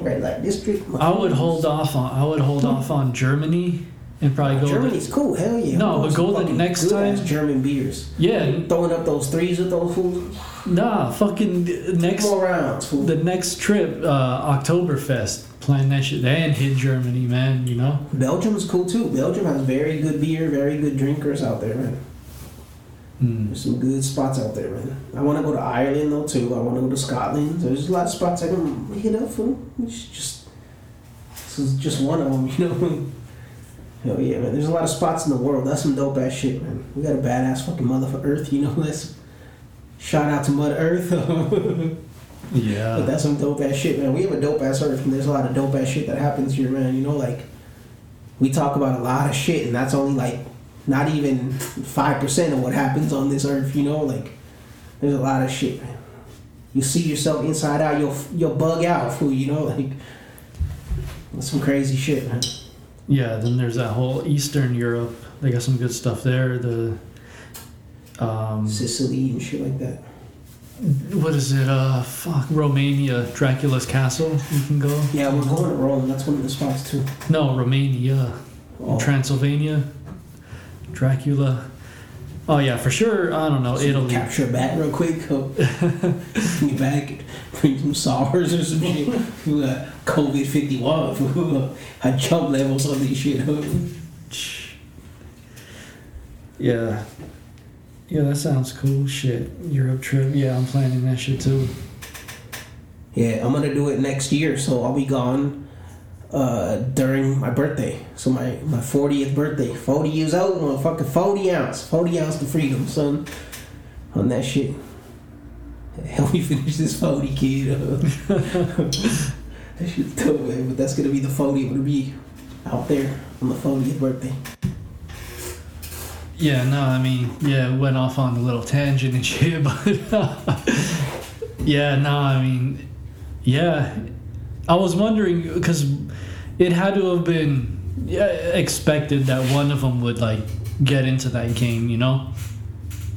Right, like this trip. I would hold off on I would hold off on Germany. And probably uh, go Germany's the, cool, hell yeah. No, but go the next time. German beers. Yeah. And throwing up those threes with those fools. Nah, fucking next. More rounds, fool. The next trip, uh, Oktoberfest, plan that shit and hit Germany, man, you know? Belgium's cool too. Belgium has very good beer, very good drinkers out there, man. Mm. There's some good spots out there, man. I want to go to Ireland though too. I want to go to Scotland. There's a lot of spots I can hit up, fool. It's just, this is just one of them, you know? Hell yeah, man. There's a lot of spots in the world. That's some dope ass shit, man. We got a badass fucking motherfucker Earth, you know? That's shout out to Mother Earth. Yeah. But that's some dope ass shit, man. We have a dope ass Earth, and there's a lot of dope ass shit that happens here, man. You know, like, we talk about a lot of shit, and that's only like not even five percent of what happens on this Earth, you know? Like, there's a lot of shit, man. You see yourself inside out, you'll, you'll bug out, fool, you know? Like, that's some crazy shit, man. Yeah, then there's that whole Eastern Europe. They got some good stuff there. The um, Sicily and shit like that. What is it? Uh, fuck, Romania, Dracula's Castle. You can go. Yeah, we're going to Rome. That's one of the spots too. No, Romania, oh. Transylvania, Dracula. Oh yeah, for sure. I don't know, so Italy. Capture a bat real quick. Oh. Bring it back. Bring some SARS or some shit. uh, COVID fifty-one. I jump levels on this shit. Yeah. Yeah, that sounds cool. Shit. Europe trip. Yeah, I'm planning that shit too. Yeah, I'm gonna do it next year, so I'll be gone uh, during my birthday. So my, my fortieth birthday. forty years old, motherfucker. forty ounce. forty ounce to freedom, son. On that shit. Help me finish this forty, kid. That shit's dope, man. But that's gonna be the forty. I'm gonna be out there on the fortieth birthday. Yeah, no, I mean, yeah, went off on a little tangent and shit, but uh, yeah, no, I mean, yeah, I was wondering because it had to have been yeah, expected that one of them would like get into that game, you know?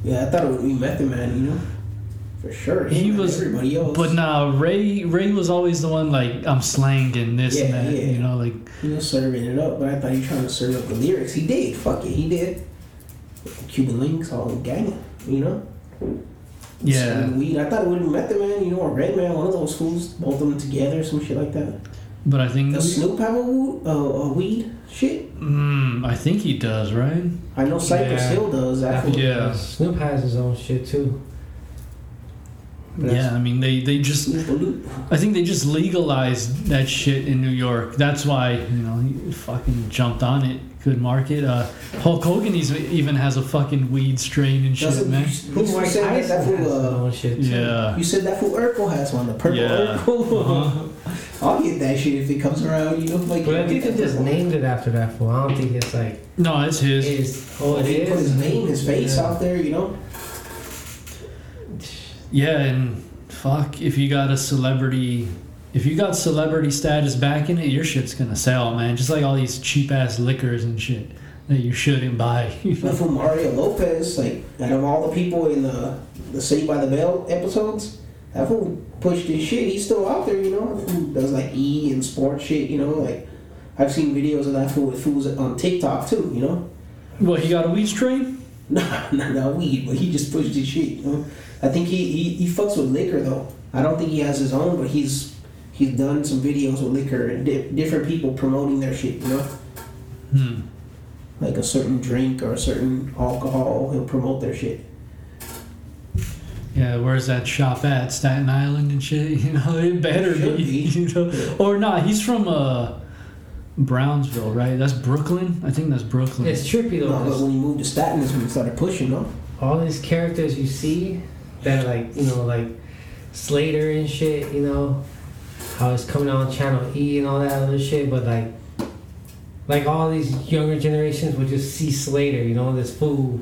Yeah, I thought it would be Method Man, you know, for sure. He, he was, everybody else. But nah, Ray, Ray was always the one like I'm slanging this yeah, and that, yeah. you know, like he was serving it up. But I thought he was trying to serve up the lyrics. He did, fuck it, he did. Cuban Links, all gang, you know? Yeah. Weed. I thought it would have Method Man, you know, or Red Man, one of those fools, both of them together, some shit like that. But I think... Does Snoop have a weed, uh, a weed shit? Mm, I think he does, right? I know Cypress yeah. Hill does. I yeah. yeah. Snoop has his own shit, too. But yeah, I mean, they, they just... I think they just legalized that shit in New York. That's why, you know, he fucking jumped on it. Good market. Uh, Hulk Hogan even has a fucking weed strain and shit, Doesn't, man. You, you said that fool. Uh, yeah. You said that fool Urkel has one, the purple yeah. Urkel. Uh-huh. I'll get that shit if it comes around. You know, like. But I think they just named it after that fool. I don't think it's like. No, it's his. It's, oh, it is. Put his name, his face yeah. out there. You know. Yeah, and fuck if you got a celebrity. If you got celebrity status back in it, your shit's gonna sell, man. Just like all these cheap ass liquors and shit that you shouldn't buy. You know? From Mario Lopez, like out of all the people in the the Saved by the Bell episodes, that fool pushed his shit. He's still out there, you know. That fool does like E! And sports shit, you know. Like I've seen videos of that fool with fools on TikTok too, you know. Well, he got a weed strain? Nah, not that weed, but he just pushed his shit. You know? I think he, he he fucks with liquor though. I don't think he has his own, but he's. He's done some videos with liquor and di- different people promoting their shit, you know? Hmm. Like a certain drink or a certain alcohol, he'll promote their shit. Yeah, where's that shop at? Staten Island and shit? You know, it better it be, be. You know? Yeah. Or not, he's from uh, Brownsville, right? That's Brooklyn? I think that's Brooklyn. It's trippy, though. No, but when you moved to Staten, is when you started pushing, no? All these characters you see that, like, you know, like Slater and shit, you know? How it's coming on Channel E! And all that other shit, but like, like all these younger generations would just see Slater, you know, this fool.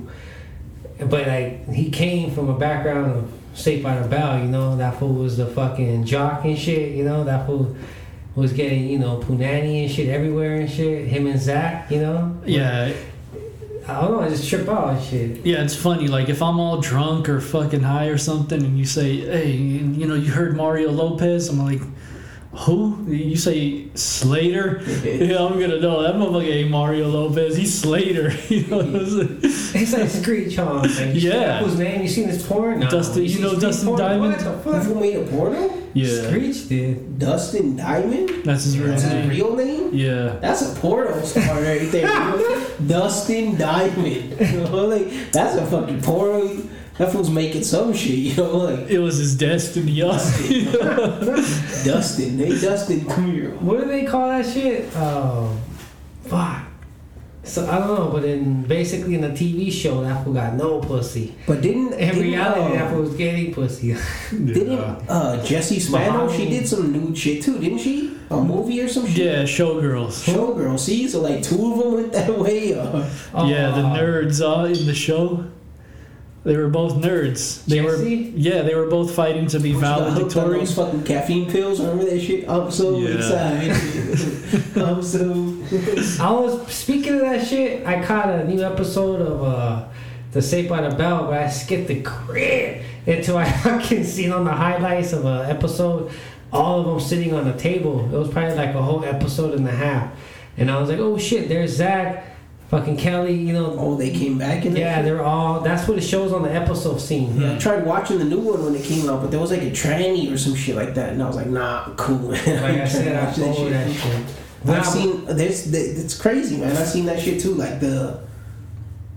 But like, he came from a background of Saved by the Bell, you know, that fool was the fucking jock and shit, you know, that fool was getting, you know, punani and shit everywhere and shit, him and Zach, you know? Yeah. I don't know, I just trip out and shit. Yeah, it's funny. Like, if I'm all drunk or fucking high or something and you say, hey, you know, you heard Mario Lopez, I'm like, who? You say Slater? Yeah, I'm gonna know that motherfucker ain't Mario Lopez. He's Slater. You know what I'm saying? He's like Screech on. Yeah. Who's man? You seen this porn? No. Dustin, you, you know Dustin porn? Diamond? What the fuck? Who made a porno? Yeah. Screech did. Dustin Diamond? That's his real That's name. That's his real name? Yeah. That's a porno star right there. Dustin Diamond. You know, like, that's a fucking porno. That fool's making some shit, you know, like... It was his destiny, Dustin. Dustin, they Dustin, come here. What do they call that shit? Oh, fuck. So, I don't know, but in, basically in the T V show, that fool got no pussy. But didn't... In didn't, reality, uh, that fool was getting pussy. Didn't uh, Jesse Spano, she did some nude shit, too, didn't she? A movie or some shit? Yeah, Showgirls. Showgirls, see? So, like, two of them went that way. Uh, yeah, uh, the nerds uh, in the show... They were both nerds. They Jesse? were yeah. They were both fighting to be valedictorian. Those fucking caffeine pills. Remember that shit? I'm so yeah. excited. I'm so. I was speaking of that shit. I caught a new episode of uh, the Saved by the Bell, but I skipped the crib until I fucking seen on the highlights of an episode. All of them sitting on a table. It was probably like a whole episode and a half. And I was like, oh shit, there's Zach. Fucking Kelly, you know. Oh, they came back in. Yeah, they're all. That's what it shows on the episode scene. Yeah, I tried watching the new one when it came out, but there was like a tranny or some shit like that, and I was like, nah, cool. Like I said, I told you that shit. I've I'm, seen. There's. It's crazy, man. I've seen that shit too. Like the.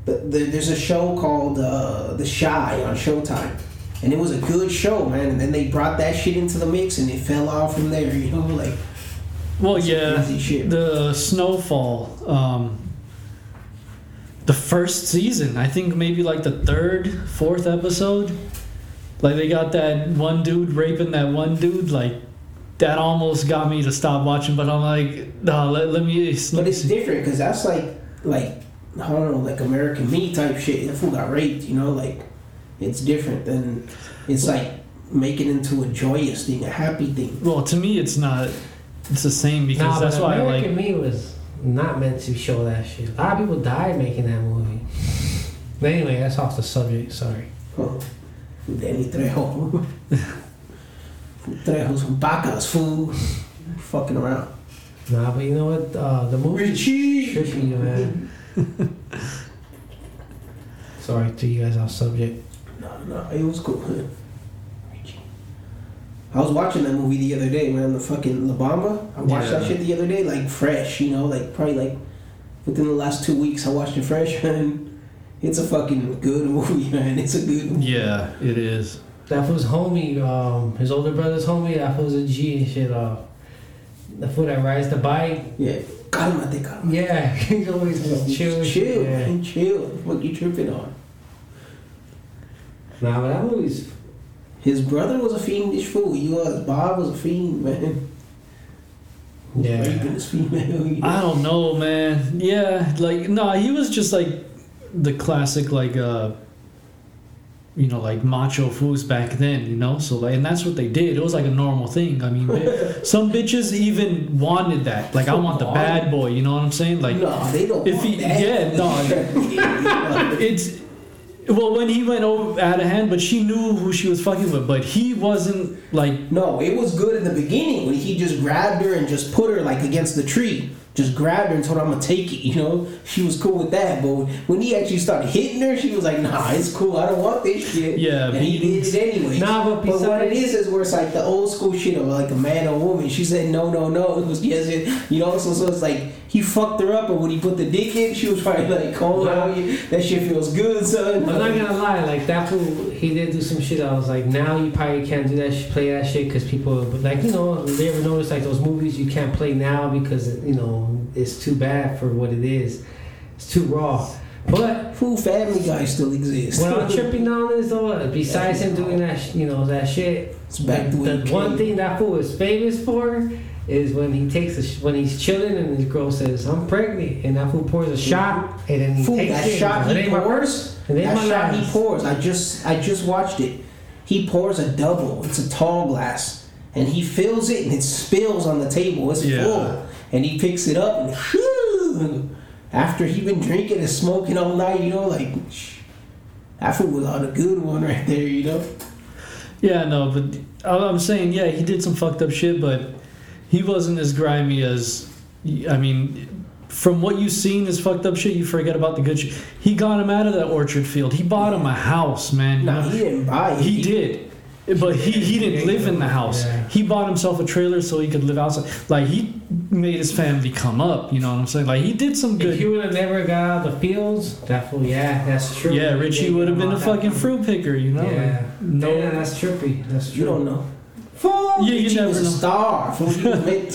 the, the there's a show called uh, The Chi on Showtime, And it was a good show, man. And then they brought that shit into the mix, and it fell off from there, you know? Like, well, yeah, crazy shit. The Snowfall, um, the first season, I think maybe like the third, fourth episode, like they got that one dude raping that one dude, like, that almost got me to stop watching, but I'm like, no, let, let me... Let but it's different, because that's like, like, I don't know, like American Me type shit. That fool got raped, you know, like, it's different than... It's like making it into a joyous thing, a happy thing. Well, to me, it's not... It's the same, because nah, that's why American I like... American Me was not meant to show that shit. A lot of people died making that movie. But anyway, that's off the subject, sorry. Oh, Danny Trejo. Trejo's from Bacas, fool. Fucking around. Nah, but you know what? Uh, the movie... Richie! Richie, man. Sorry to you guys off subject. No, no, it was cool, man. I was watching that movie the other day, man. The fucking La Bamba. I watched yeah. that shit the other day, like fresh, you know, like probably like within the last two weeks. I watched it fresh, and it's a fucking good movie, man. It's a good movie. Yeah, it is. That fool's homie, um, his older brother's homie. That fool's a G and shit. Uh, the fool that rides the bike. Yeah. Calmate, calmate. Yeah, he's always just chill. Just chill, yeah. man, chill. What you tripping on? Nah, but that movie's... His brother was a fiendish fool. He was. Bob was a fiend, man. Yeah. Female, I don't know, man. Yeah, like, no, nah, he was just like the classic, like, uh, you know, like macho fools back then, you know? So, like, and that's what they did. It was like a normal thing. I mean, some bitches even wanted that. Like, I want the bad boy, you know what I'm saying? Like, no, they don't if want he, that. Yeah, no. It's... Well, when he went over out of hand, but she knew who she was fucking with, but he wasn't, like... No, it was good in the beginning when he just grabbed her and just put her, like, against the tree. Just grabbed her and told her, I'm gonna take it, you know? She was cool with that, but when he actually started hitting her, she was like, nah, it's cool, I don't want this shit. Yeah, and he did it anyway. Nah, but besides... But what it is is where it's, like, the old school shit of, like, a man or woman. She said, no, no, no. It was, yes, it, you know? So, so it's, like... He fucked her up, and when he put the dick in, she was probably like, "Cold out, that shit feels good, son." I'm not gonna lie, like that fool, he did do some shit. I was like, now you probably can't do that, sh- play that shit, because people, like, you know, they ever notice like those movies you can't play now because you know it's too bad for what it is. It's too raw. But fool, Family Guy still exists. What I'm tripping on is though, besides him doing that, sh- you know, that shit. It's back to the one thing that fool is famous for. Is when he takes a sh- when he's chilling and the girl says, "I'm pregnant," and that fool pours a shot, and then he fool, takes that it. Shot he pours. That shot eyes. He pours. I just I just watched it. He pours a double. It's a tall glass, and he fills it, and it spills on the table. It's yeah. full, and he picks it up, and whew, after he been drinking and smoking all night, you know, like that fool was on a good one right there, you know. Yeah, no, but I'm saying, yeah, he did some fucked up shit, but. He wasn't as grimy as, I mean, from what you've seen, this fucked up shit, you forget about the good shit. He got him out of that orchard field. He bought yeah. him a house, man. No, he didn't buy it. He, he did. did. But he, he didn't live in the house. Yeah. He bought himself a trailer so he could live outside. Like, he made his family come up, you know what I'm saying? Like, he did some good. If he would have never got out of the fields, definitely, yeah, that's true. Yeah, Richie would have been a fucking fruit picker, you know? Yeah, like, no, yeah, that's trippy. That's true. You don't know. Fool, yeah, Richie was know. a star. Fool, you admit.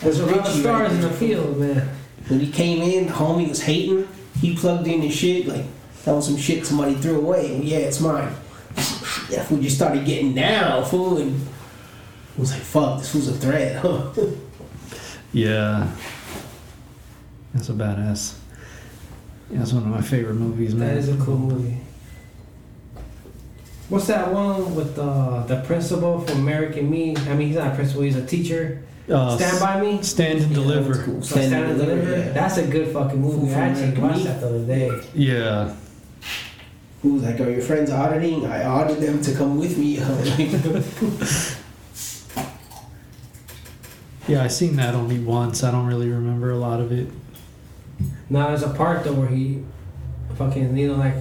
There's a lot of stars in the field, man. When he came in, the homie was hating. He plugged in his shit. Like, that was some shit somebody threw away. Yeah, it's mine. That fool just started getting down, fool. And I was like, fuck, this was a threat, huh? Yeah. That's a badass. Yeah, that's one of my favorite movies, man. That is a cool movie. What's that one with uh, the principal from American Me? I mean, he's not a principal, he's a teacher. Uh, Stand By Me? Stand and yeah, Deliver. Cool. So stand, stand and Deliver. deliver. Yeah. That's a good fucking movie. Fool, I actually watched that the other day. Yeah. Who's like, are your friends auditing? I ordered them to come with me. Yeah, I seen that only once. I don't really remember a lot of it. Now, there's a part, though, where he fucking, you know, like,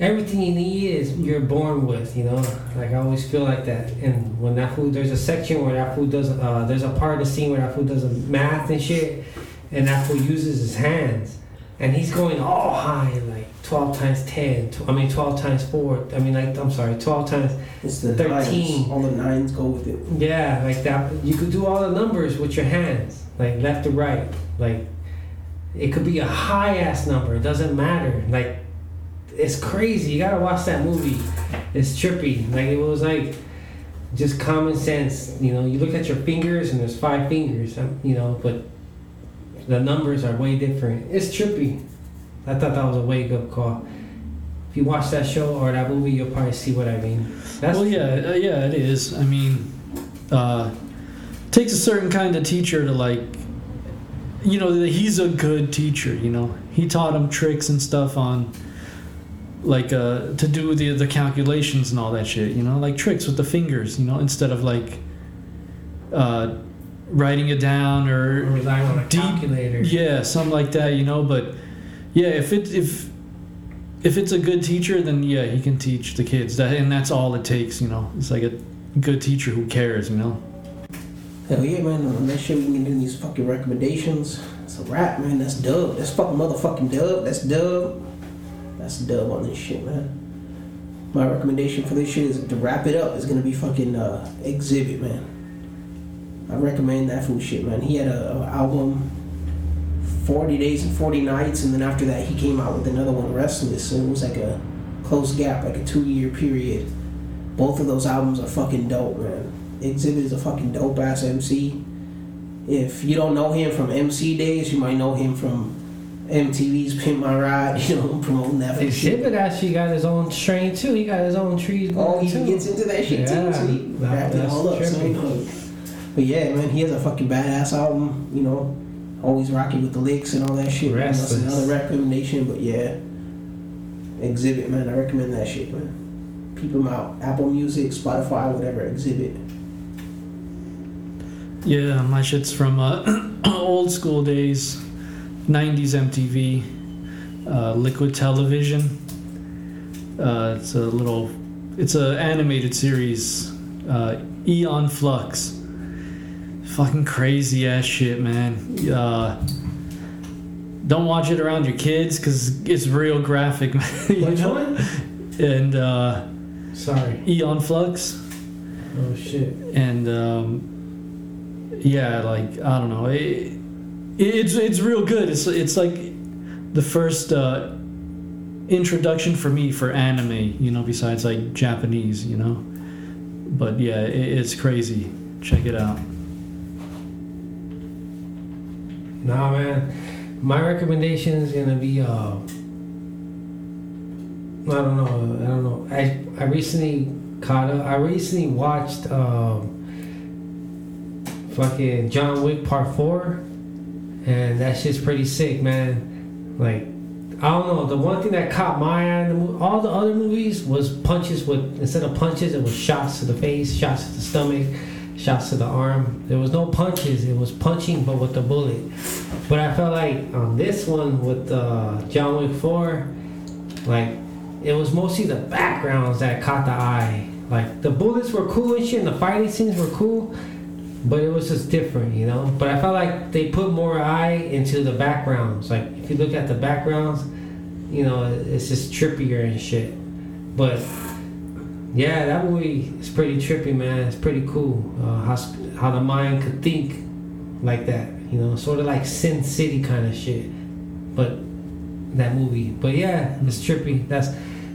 everything you need is you're born with, you know. Like, I always feel like that. And when that fool, there's a section where that fool does, uh, there's a part of the scene where that fool does math and shit, and that fool uses his hands. and he's going all high, like twelve times ten, I mean twelve times four, I mean like, I'm sorry, twelve times thirteen. All the nines go with it. Yeah, like that. You could do all the numbers with your hands, like left to right. Like, it could be a high-ass number. It doesn't matter. Like, it's crazy. You gotta watch that movie. It's trippy. Like, it was like just common sense. You know, you look at your fingers and there's five fingers, you know, but the numbers are way different. It's trippy. I thought that was a wake-up call. If you watch that show or that movie, you'll probably see what I mean. That's well, yeah, uh, yeah, it is. I mean, uh, it takes a certain kind of teacher to, like, you know, he's a good teacher, you know. He taught him tricks and stuff on, like, uh, to do the the calculations and all that shit, you know, like tricks with the fingers, you know, instead of, like, uh, writing it down or... or relying on a deep, calculator. Yeah, something like that, you know, but... Yeah, if it if if it's a good teacher, then yeah, he can teach the kids. That and that's all it takes, you know. It's like a good teacher who cares, you know. Hell yeah, man! On that shit, we can do these fucking recommendations. It's a wrap, man. That's dub. That's fucking motherfucking dub. That's dub. That's dub on this shit, man. My recommendation for this shit is to wrap it up. It's gonna be fucking uh, Exhibit, man. I recommend that fool shit, man. He had a, a album. forty days and forty nights, and then after that he came out with another one, Restless, so it was like a close gap, like a two year period. Both of those albums are fucking dope, man. Exhibit is a fucking dope ass M C. If you don't know him from M C days, you might know him from M T V's Pimp My Ride, you know, promoting that. Exhibit actually got his own train too, he got his own trees. Oh, he too. Gets into that shit yeah. too, so he wrapped it all up, so you know. But yeah, man, he has a fucking badass album, you know. Always rocking with the licks and all that shit. Man. That's another recommendation, but yeah. Exhibit, man. I recommend that shit, man. Peep them out. Apple Music, Spotify, whatever. Exhibit. Yeah, my shit's from uh, old school days, nineties M T V, uh, Liquid Television. Uh, it's a little, it's an animated series, uh, E! On Flux. Fucking crazy ass shit, man. Uh, don't watch it around your kids because it's real graphic, man. Which one? And uh, sorry, E! On Flux. Oh shit. And um, yeah, like I don't know, it, it, it's it's real good. It's it's like the first uh, introduction for me for anime, you know, besides like Japanese, you know. But yeah, it, it's crazy. Check it out. Nah, man. My recommendation is gonna be uh, I don't know. I don't know. I I recently caught up. I recently watched um, fucking John Wick Part Four, and that shit's pretty sick, man. Like I don't know. The one thing that caught my eye in the movie, all the other movies was punches with instead of punches, it was shots to the face, shots to the stomach. Shots to the arm. There was no punches. It was punching, but with the bullet. But I felt like on this one with uh, John Wick four, like it was mostly the backgrounds that caught the eye. Like the bullets were cool and shit, and the fighting scenes were cool, but it was just different, you know. But I felt like they put more eye into the backgrounds. Like if you look at the backgrounds, you know, it's just trippier and shit. But yeah, that movie is pretty trippy, man. It's pretty cool uh, how how the mind could think like that, you know, sort of like Sin City kind of shit. But that movie, but yeah, it's trippy. That's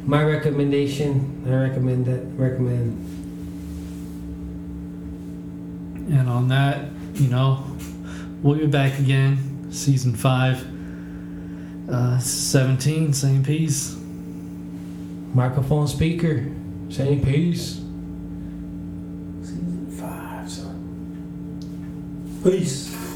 my recommendation. I recommend that. Recommend. And on that, you know, we'll be back again, season five, uh, seventeen, same piece. Microphone speaker. Same peace. Season five, son. Peace.